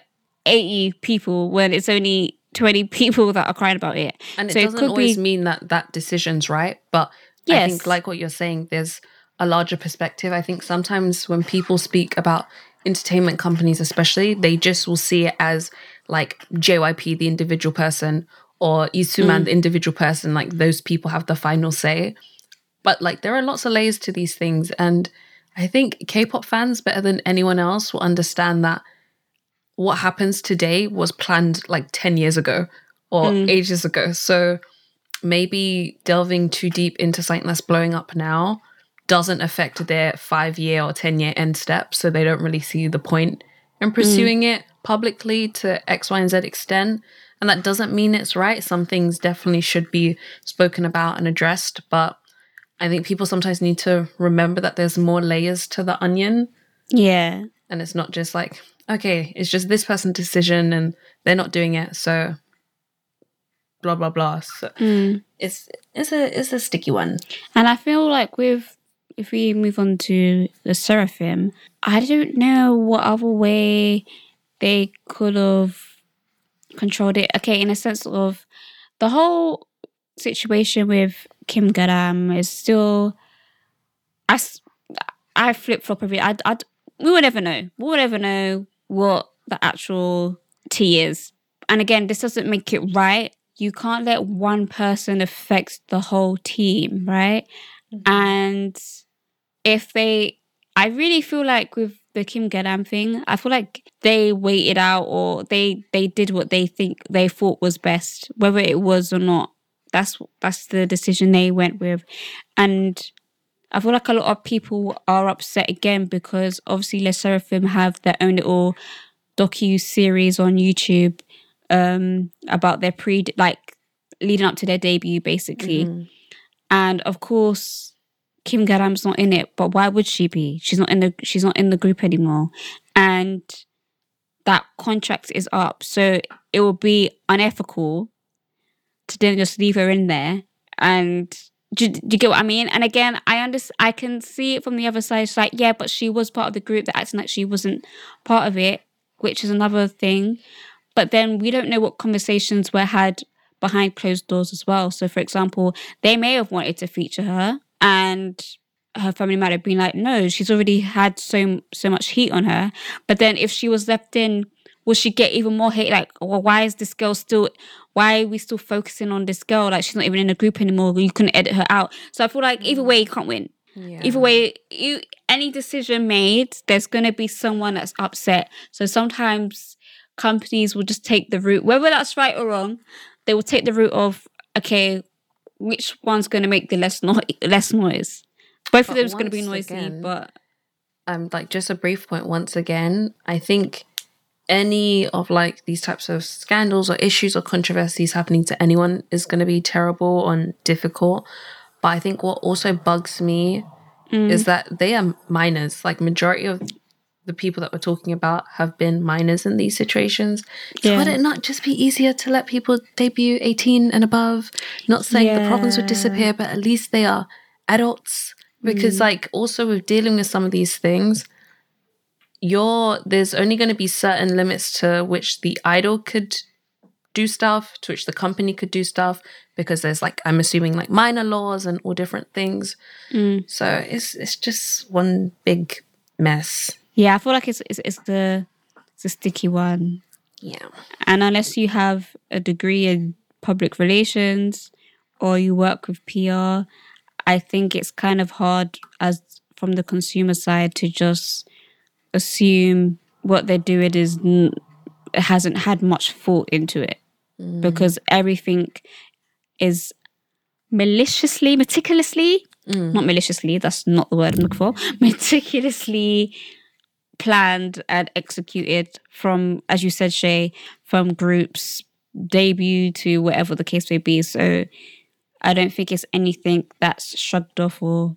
eighty people when it's only twenty people that are crying about it? And so it doesn't it could always be... mean that that decision's right. But yes. I think, like what you're saying, there's a larger perspective. I think sometimes when people speak about entertainment companies especially, they just will see it as like J Y P, the individual person, or Lee Soo Man, mm. the individual person, like those people have the final say. But like there are lots of layers to these things, and I think K-pop fans better than anyone else will understand that what happens today was planned like ten years ago or mm. ages ago. So maybe delving too deep into something that's blowing up now doesn't affect their five-year or ten-year end step, so they don't really see the point in pursuing mm. it publicly to X, Y, and Z extent. And that doesn't mean it's right. Some things definitely should be spoken about and addressed, but I think people sometimes need to remember that there's more layers to the onion. Yeah. And it's not just like, okay, it's just this person's decision and they're not doing it, so blah, blah, blah. So mm. it's, it's, a, it's a sticky one. And I feel like with, if we move on to the Seraphim, I don't know what other way they could have controlled it. Okay, in a sense of the whole situation with Kim Garam is still, I, I flip-flop every, I, I, we will never know. We will never know what the actual tea is. And again, this doesn't make it right. You can't let one person affect the whole team, right? Mm-hmm. And if they, I really feel like with the Kim Garam thing, I feel like they waited out, or they, they did what they think they thought was best, whether it was or not. That's that's the decision they went with. And I feel like a lot of people are upset again because obviously Les Seraphim have their own little docu-series on YouTube um, about their pre... like, leading up to their debut, basically. Mm-hmm. And, of course, Kim Garam's not in it, but why would she be? She's not in the she's not in the group anymore. And that contract is up, so it would be unethical to then just leave her in there. And do, do you get what I mean? And again, I under, I can see it from the other side. It's like, yeah, but she was part of the group. They're acting like she wasn't part of it, which is another thing. But then we don't know what conversations were had behind closed doors as well. So, for example, they may have wanted to feature her, and her family might have been like, no, she's already had so so much heat on her. But then if she was left in, will she get even more hate? Like, well, why is this girl still... why are we still focusing on this girl? Like, she's not even in a group anymore. You couldn't edit her out. So I feel like either way, you can't win. Yeah. Either way, you, any decision made, there's going to be someone that's upset. So sometimes companies will just take the route, whether that's right or wrong, they will take the route of, okay, which one's going to make the less, no- less noise? Both but of them is going to be noisy, again, but... Um, like, just a brief point once again, I think... any of like these types of scandals or issues or controversies happening to anyone is going to be terrible and difficult. But I think what also bugs me mm. is that they are minors. Like, majority of the people that we're talking about have been minors in these situations. So yeah. would it not just be easier to let people debut eighteen and above? Not saying yeah. the problems would disappear, but at least they are adults. Because mm. like also with dealing with some of these things, You're, there's only going to be certain limits to which the idol could do stuff, to which the company could do stuff, because there's like, I'm assuming like minor laws and all different things. Mm. So it's it's just one big mess. Yeah, I feel like it's it's, it's the it's a sticky one. Yeah. And unless you have a degree in public relations or you work with P R, I think it's kind of hard as from the consumer side to just assume what they're doing is n- hasn't had much thought into it mm. because everything is maliciously, meticulously, mm. not maliciously, that's not the word I'm looking for, meticulously planned and executed from, as you said, Shay, from group's debut to whatever the case may be. So I don't think it's anything that's shrugged off or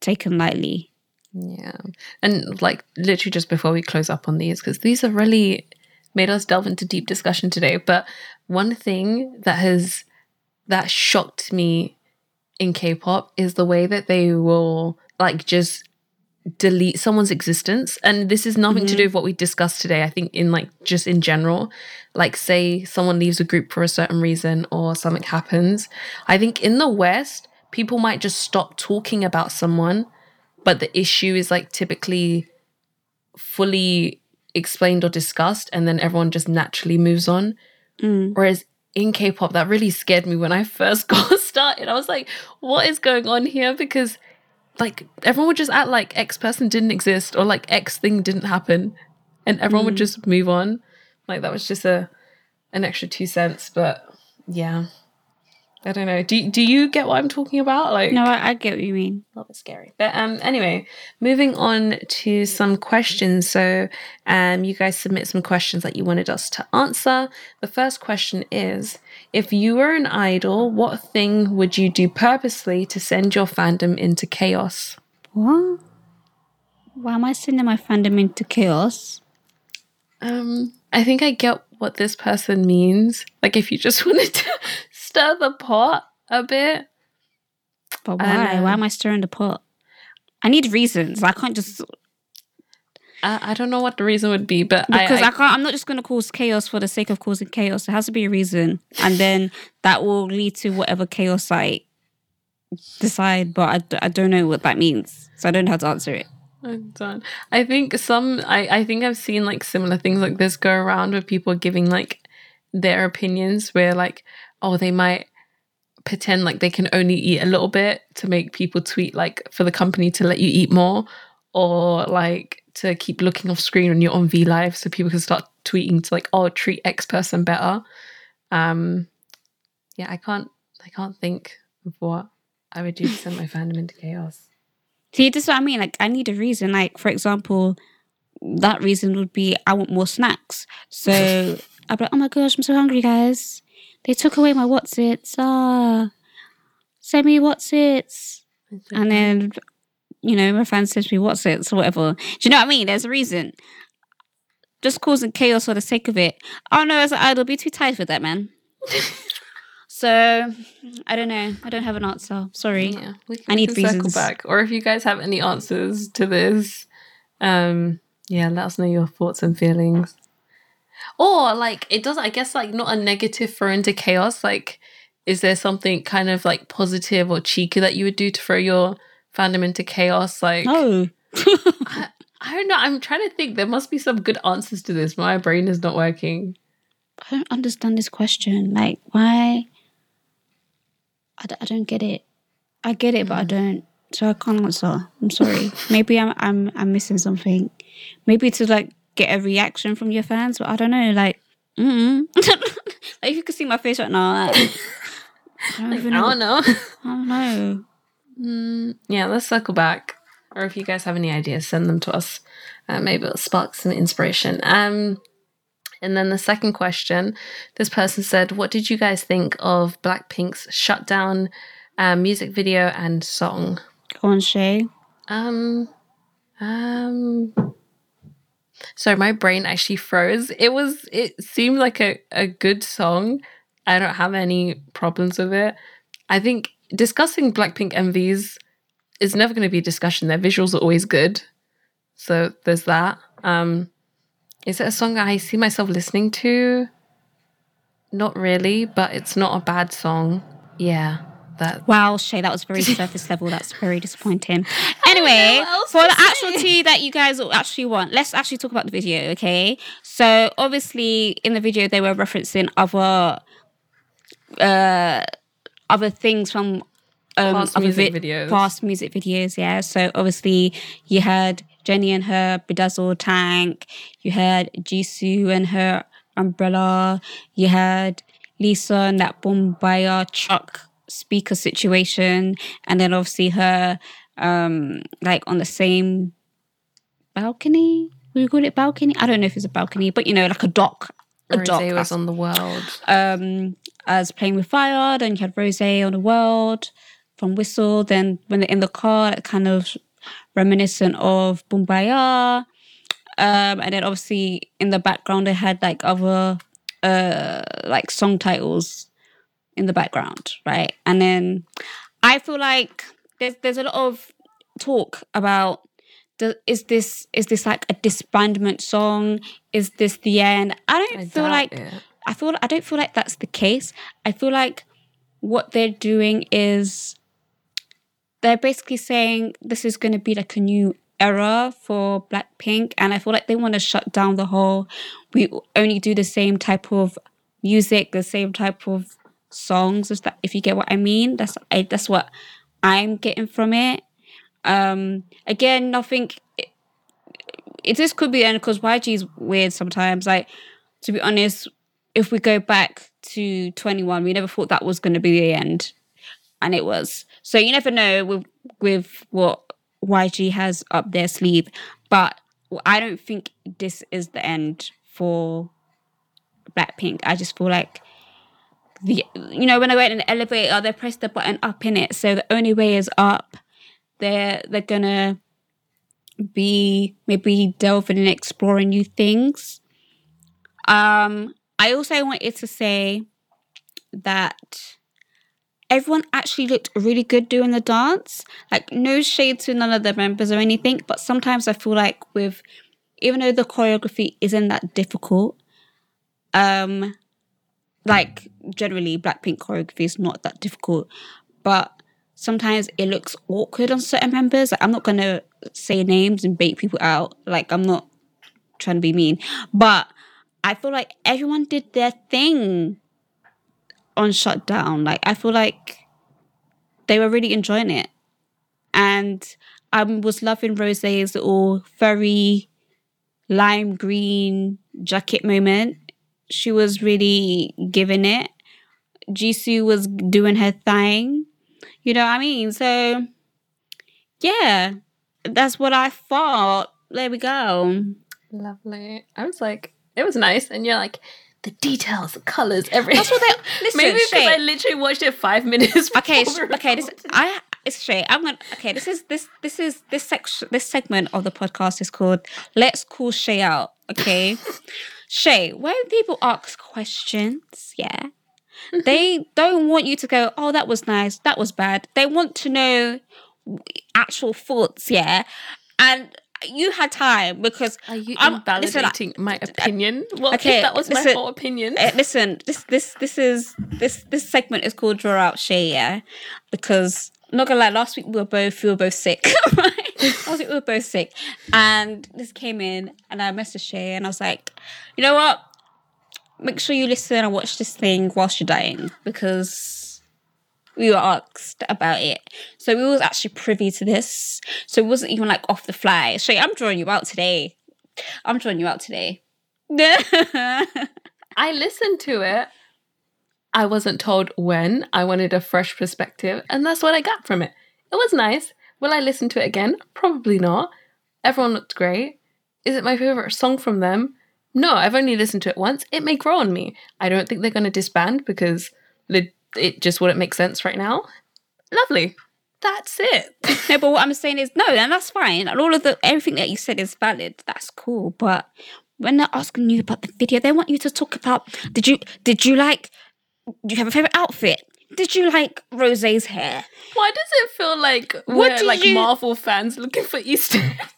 taken lightly. Yeah. And like literally just before we close up on these, because these have really made us delve into deep discussion today, but one thing that has that shocked me in K-pop is the way that they will like just delete someone's existence. And this is nothing mm-hmm. to do with what we discussed today. I think in like just in general, like say someone leaves a group for a certain reason or something happens. I think in the West, people might just stop talking about someone, but the issue is like typically fully explained or discussed, and then everyone just naturally moves on. Mm. Whereas in K-pop, that really scared me when I first got started. I was like, what is going on here? Because like everyone would just act like X person didn't exist or like X thing didn't happen, and everyone mm. would just move on. Like that was just a an extra two cents. But yeah, I don't know. Do do you get what I'm talking about? Like, no, I, I get what you mean. A little bit scary. But um, anyway, moving on to some questions. So um, you guys submit some questions that you wanted us to answer. The first question is, if you were an idol, what thing would you do purposely to send your fandom into chaos? What? Why am I sending my fandom into chaos? Um, I think I get what this person means. Like if you just wanted to... stir the pot a bit. But why? Um, why am I stirring the pot? I need reasons. I can't just... I, I don't know what the reason would be, but because I... Because I, I can't... I'm not just going to cause chaos for the sake of causing chaos. It has to be a reason. And then that will lead to whatever chaos I decide, but I, I don't know what that means. So I don't know how to answer it. I'm done. I think some... I, I think I've seen like similar things like this go around with people giving like their opinions where like... oh, they might pretend like they can only eat a little bit to make people tweet, like, for the company to let you eat more, or, like, to keep looking off screen when you're on V Live so people can start tweeting to, like, oh, treat X person better. Um, yeah, I can't I can't think of what I would do to send my fandom into chaos. See, this is what I mean. Like, I need a reason. Like, for example, that reason would be I want more snacks. So I'd be like, oh, my gosh, I'm so hungry, guys. They took away my what's-its. Ah, send me what's-its. And then, you know, my friend sends me what's-its or whatever. Do you know what I mean? There's a reason. Just causing chaos for the sake of it. Oh, no, as an idol, be too tired for that, man. So, I don't know. I don't have an answer. Sorry. Yeah, we can, I need we can reasons. Circle back. Or if you guys have any answers to this, um, yeah, let us know your thoughts and feelings. Or, like, it doesn't, I guess, like, not a negative throw into chaos. Like, is there something kind of, like, positive or cheeky that you would do to throw your fandom into chaos? Like, no. I, I don't know. I'm trying to think. There must be some good answers to this. My brain is not working. I don't understand this question. Like, why? I, d- I don't get it. I get it, mm. but I don't. So I can't answer. I'm sorry. Maybe I'm, I'm, I'm missing something. Maybe to, like, get a reaction from your fans, but I don't know, like, mm-mm. Like if you could see my face right now, like, I don't, like, even I don't know. know. I don't know. Mm, yeah, let's circle back. Or if you guys have any ideas, send them to us. Uh, maybe it'll spark some inspiration. Um, and then the second question, this person said, what did you guys think of Blackpink's Shutdown uh, music video and song? Go on, Shay. Um, um... So my brain actually froze. It was, it seemed like a, a good song. I don't have any problems with it. I think discussing Blackpink M Vs is never going to be a discussion. Their visuals are always good. So there's that. Um, is it a song I see myself listening to? Not really, but it's not a bad song. Yeah. That. Wow, Shay, that was very surface level. That's very disappointing. Anyway, for the actual tea that you guys actually want, let's actually talk about the video, okay? So, obviously, in the video, they were referencing other uh, other things from um, past, other music vi- videos. past music videos, yeah? So, obviously, you had Jennie and her bedazzled tank. You had Jisoo and her umbrella. You had Lisa and that Bombaya truck speaker situation, and then obviously her um like on the same balcony, we call it balcony, I don't know if it's a balcony, but you know, like a dock a Rosé dock was on the world, um as playing with fire. Then you had Rosé on the world from Whistle. Then when they're in the car, that kind of reminiscent of Bombaya, um and then obviously in the background they had like other uh like song titles in the background, right? And then I feel like there's there's a lot of talk about do, is this is this like a disbandment song? Is this the end? I don't I feel like it. I feel I don't feel like that's the case. I feel like what they're doing is they're basically saying this is going to be like a new era for Blackpink, and I feel like they want to shut down the whole we only do the same type of music, the same type of songs, if, that, if you get what I mean. That's I, that's what I'm getting from it. Um, again, nothing. It, it this could be, and because Y G is weird sometimes. Like, to be honest, if we go back to twenty-one, we never thought that was going to be the end, and it was. So you never know with with what Y G has up their sleeve. But I don't think this is the end for Blackpink. I just feel like the you know when I went in the elevator, they pressed the button up in it. So the only way is up. They're they're gonna be maybe delving and exploring new things. Um, I also wanted to say that everyone actually looked really good doing the dance. Like, no shade to none of the members or anything, but sometimes I feel like with, even though the choreography isn't that difficult, um, like generally Blackpink choreography is not that difficult, but sometimes it looks awkward on certain members. Like, I'm not going to say names and bait people out. Like, I'm not trying to be mean. But I feel like everyone did their thing on Shutdown. Like, I feel like they were really enjoying it. And I was loving Rosé's little furry lime green jacket moment. She was really giving it. Jisoo was doing her thing. You know what I mean? So, yeah, that's what I thought. There we go. Lovely. I was like, it was nice. And you're like, the details, the colours, everything. That's what they... Listen, maybe because I literally watched it five minutes okay, before. Okay, okay, this, I, it's straight. I'm gonna, okay, this is, this, this is, this section, this segment of the podcast is called Let's Call Shay Out, okay? Shay, when people ask questions, yeah, they don't want you to go, oh, that was nice, that was bad. They want to know actual thoughts, yeah? And you had time because... Are you I'm, invalidating listen, I, my opinion? Well, okay, if that was listen, my whole opinion. Uh, listen, this this this is... This this segment is called Draw Out Shay, yeah? Because, not gonna lie, last week we were both, we were both sick, right? Last week we were both sick. And this came in and I messaged Shay and I was like, you know what? Make sure you listen and watch this thing whilst you're dying because we were asked about it. So we was actually privy to this. So it wasn't even like off the fly. Shay, I'm drawing you out today. I'm drawing you out today. I listened to it. I wasn't told when. I wanted a fresh perspective and that's what I got from it. It was nice. Will I listen to it again? Probably not. Everyone looked great. Is it my favourite song from them? No, I've only listened to it once. It may grow on me. I don't think they're going to disband because it just wouldn't make sense right now. Lovely. That's it. No, but what I'm saying is, no, and that's fine. And all of the, everything that you said is valid. That's cool. But when they're asking you about the video, they want you to talk about, did you, did you like, do you have a favourite outfit? Did you like Rosé's hair? Why does it feel like what we're like you... Marvel fans looking for Easter eggs?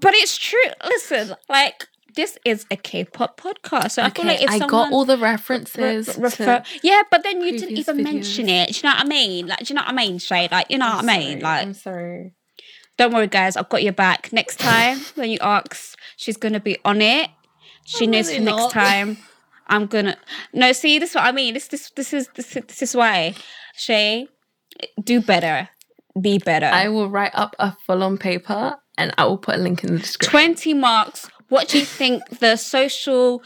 But it's true. Listen, like... This is a K-pop podcast, so okay, I feel like if I got all the references. Re- refer- yeah, but then you didn't even videos. mention it. Do you know what I mean? Like, do you know what I mean, Shay? Like, you know I'm what I mean? Sorry, like, I'm sorry. Don't worry, guys. I've got your back. Next time when you ask, she's gonna be on it. She I'm knows really next not. time. I'm gonna. No, see, this is what I mean. This, this, this is, this, this is why, Shay, do better, be better. I will write up a full-on paper and I will put a link in the description. Twenty marks. What do you think the social,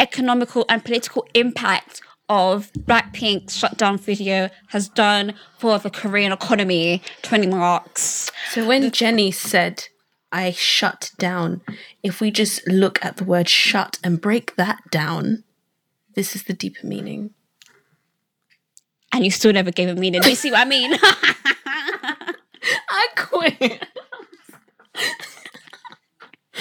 economical and political impact of Blackpink's Shutdown video has done for the Korean economy? twenty marks. So when Jennie said, I shut down, if we just look at the word shut and break that down, this is the deeper meaning. And you still never gave a meaning. Do you see what I mean? I quit.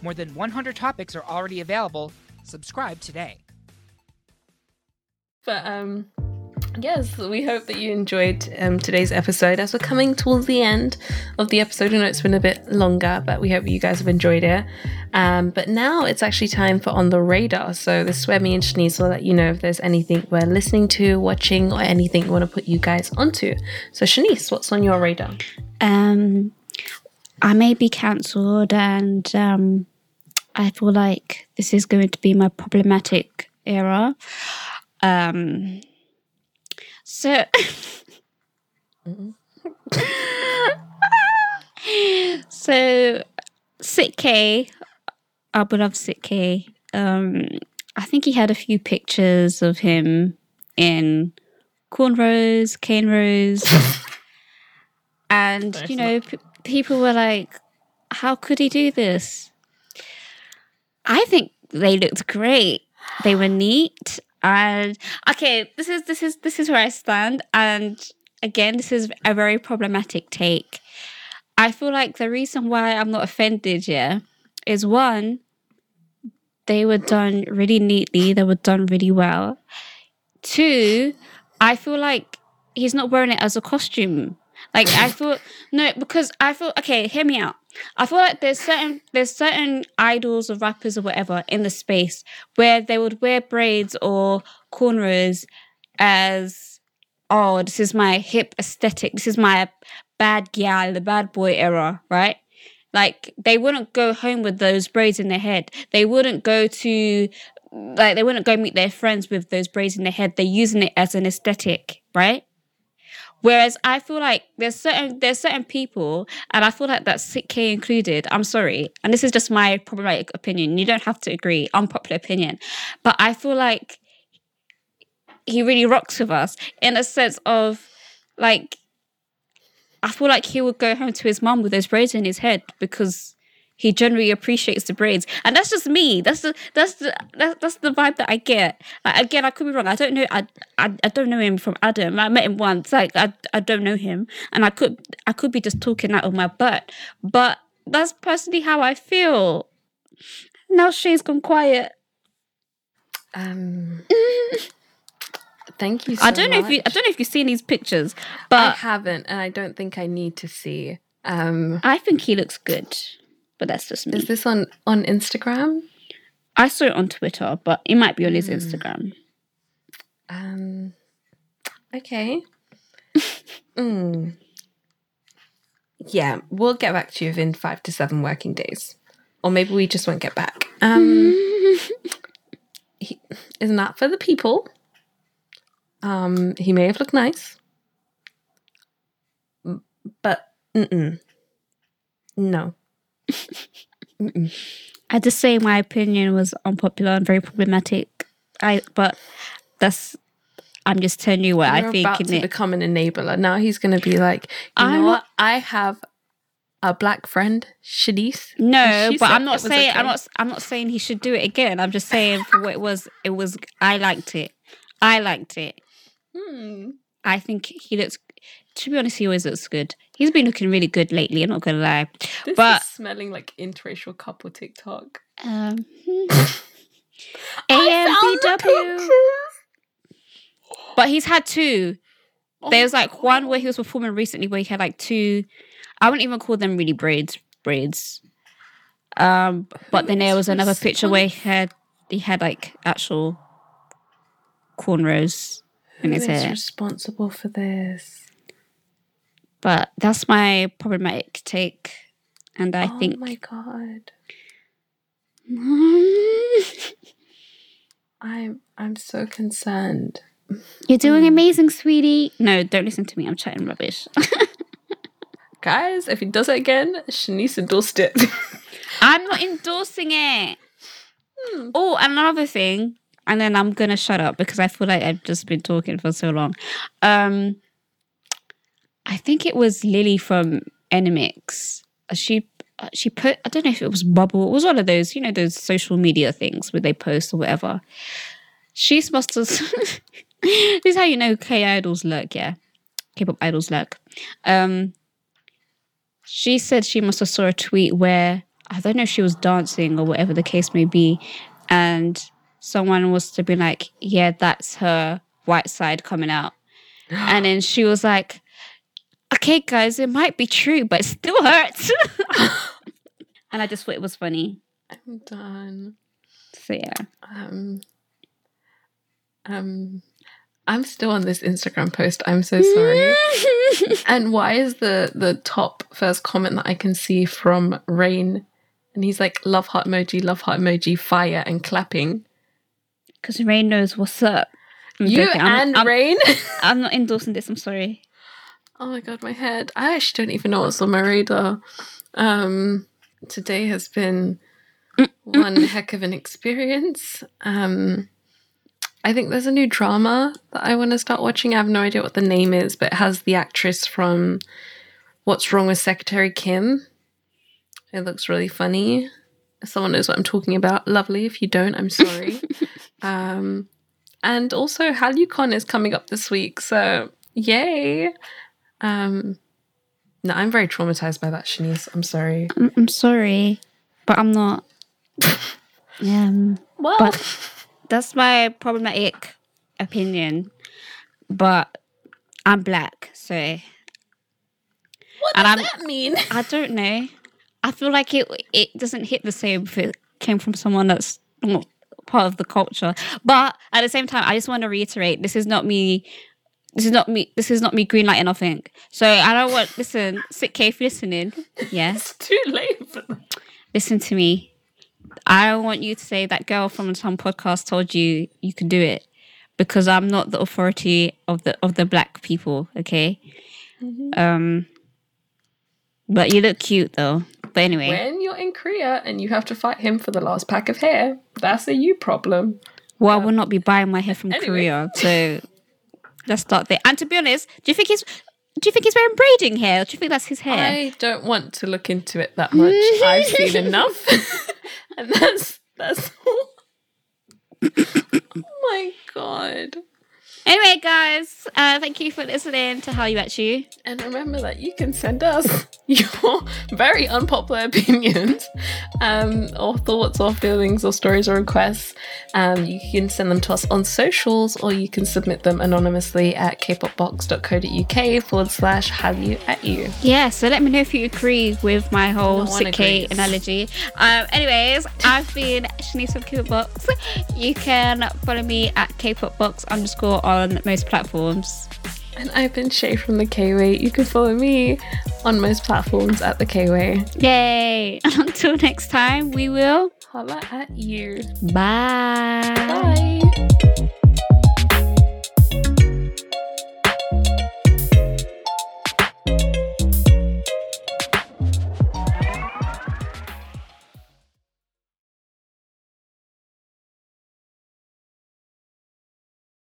More than one hundred topics are already available. Subscribe today. But, um... yes, we hope that you enjoyed um, today's episode. As we're coming towards the end of the episode, I know it's been a bit longer, but we hope you guys have enjoyed it. Um, but now it's actually time for On the Radar. So this is where me and Shanice will let you know if there's anything we're listening to, watching, or anything we want to put you guys onto. So Shanice, what's on your radar? Um, I may be cancelled, and um, I feel like this is going to be my problematic era. Um... So, so Sik-K, I would love Sik-K. Um, I think he had a few pictures of him in cornrows, cane rows, and you know, p- people were like, "How could he do this?" I think they looked great. They were neat. And okay, this is this is this is where I stand. And again, this is a very problematic take. I feel like the reason why I'm not offended, yeah, is one, they were done really neatly. They were done really well. Two, I feel like he's not wearing it as a costume. Like I feel no, because I feel okay. Hear me out. I feel like there's certain there's certain idols or rappers or whatever in the space where they would wear braids or cornrows as, oh, this is my hip aesthetic. This is my bad gal, the bad boy era, right? Like they wouldn't go home with those braids in their head. They wouldn't go to like they wouldn't go meet their friends with those braids in their head. They're using it as an aesthetic, right? Whereas I feel like there's certain there's certain people, and I feel like that's Sik-K included. I'm sorry, and this is just my problematic opinion. You don't have to agree, unpopular opinion. But I feel like he really rocks with us in a sense of, like, I feel like he would go home to his mum with those braids in his head because he generally appreciates the braids, and that's just me. That's the that's the that's the vibe that I get. Like, again, I could be wrong. I don't know. I, I I don't know him from Adam. I met him once. Like I I don't know him, and I could I could be just talking out of my butt. But that's personally how I feel. Now she's gone quiet. Um. Thank you. So I don't much. know if you I don't know if you've seen these pictures, but I haven't, and I don't think I need to see. Um. I think he looks good. But that's just me. Is this on, on Instagram? I saw it on Twitter, but it might be on his mm. Instagram. Um. Okay. mm. Yeah, we'll get back to you within five to seven working days. Or maybe we just won't get back. Um, he, isn't that for the people? Um, he may have looked nice. But, mm-mm. No. I just say my opinion was unpopular and very problematic. I but that's I'm just telling you what You're I think. About to it. become an enabler now. He's going to be like, you I'm, know what? I have a black friend, Shanice. No, but I'm not saying okay. I'm not I'm not saying he should do it again. I'm just saying for what it was. It was I liked it. I liked it. Hmm. I think he looks. To be honest, he always looks good. He's been looking really good lately, I'm not going to lie. This but, is smelling like interracial couple TikTok. Um, A M P W. But he's had two. Oh, There's like one where he was performing recently where he had like two. I wouldn't even call them really braids. braids. Um, but then there was another picture where he had, he had like actual cornrows in his hair. Who is responsible for this? But that's my problematic take, and I oh think. Oh my god! I'm I'm so concerned. You're doing amazing, sweetie. No, don't listen to me. I'm chatting rubbish. Guys, if he does it again, Shanice endorsed it. I'm not endorsing it. Hmm. Oh, another thing. and then I'm going to shut up because I feel like I've just been talking for so long. Um, I think it was Lily from N M X. She she put, I don't know if it was Bubble. It was one of those, you know, those social media things where they post or whatever. She's must have, this is how you know K-idols lurk, yeah. K-pop idols lurk. Um, she said she must have saw a tweet where, I don't know if she was dancing or whatever the case may be, and someone was to be like, yeah, that's her white side coming out. And then she was like, okay, guys, it might be true, but it still hurts. And I just thought it was funny. I'm done. So, yeah. Um, um, I'm still on this Instagram post. I'm so sorry. And why is the, the top first comment that I can see from Rain? And he's like, love heart emoji, love heart emoji, fire, and clapping. Because Rain knows what's up. I'm you joking. and I'm, Rain? I'm, I'm not endorsing this. I'm sorry. Oh my God, my head. I actually don't even know what's on my radar. Um, today has been one heck of an experience. Um, I think there's a new drama that I want to start watching. I have no idea what the name is, but it has the actress from What's Wrong with Secretary Kim. It looks really funny. If someone knows what I'm talking about, lovely. If you don't, I'm sorry. um, and also, HallyuCon is coming up this week, so yay. Um, no, I'm very traumatized by that, Shanice. I'm sorry. I'm, I'm sorry, but I'm not. Yeah. Well, but that's my problematic opinion. But I'm black, so. What does and that mean? I don't know. I feel like it. It doesn't hit the same if it came from someone that's not part of the culture. But at the same time, I just want to reiterate: this is not me. This is not me. This is not me greenlighting nothing. So I don't want. Listen, Sik-K, if you're listening, yes. It's too late for them. Listen to me. I don't want you to say that girl from some podcast told you you can do it, because I'm not the authority of the of the black people. Okay. Mm-hmm. Um. But you look cute though. But anyway, when you're in Korea and you have to fight him for the last pack of hair, that's a you problem. Well, um, I will not be buying my hair from anyway. Korea, so let's start there. And to be honest, do you think he's do you think he's wearing braiding hair? Or do you think that's his hair? I don't want to look into it that much. I've seen enough, and that's that's all. Oh my God. Anyway, guys, uh, thank you for listening to Hallyu At U. And remember that you can send us your very unpopular opinions um, or thoughts or feelings or stories or requests. Um, you can send them to us on socials, or you can submit them anonymously at kpopbox.co.uk forward slash Hallyu At U. Yeah, so let me know if you agree with my whole Sik-K analogy. Um, anyways, I've been Shanice from K-Pop Box. You can follow me at kpopbox underscore on on most platforms. And I've been Shai from The K-Way. You can follow me on most platforms at The K-Way. Yay! And until next time, we will holla at you. Bye! Bye!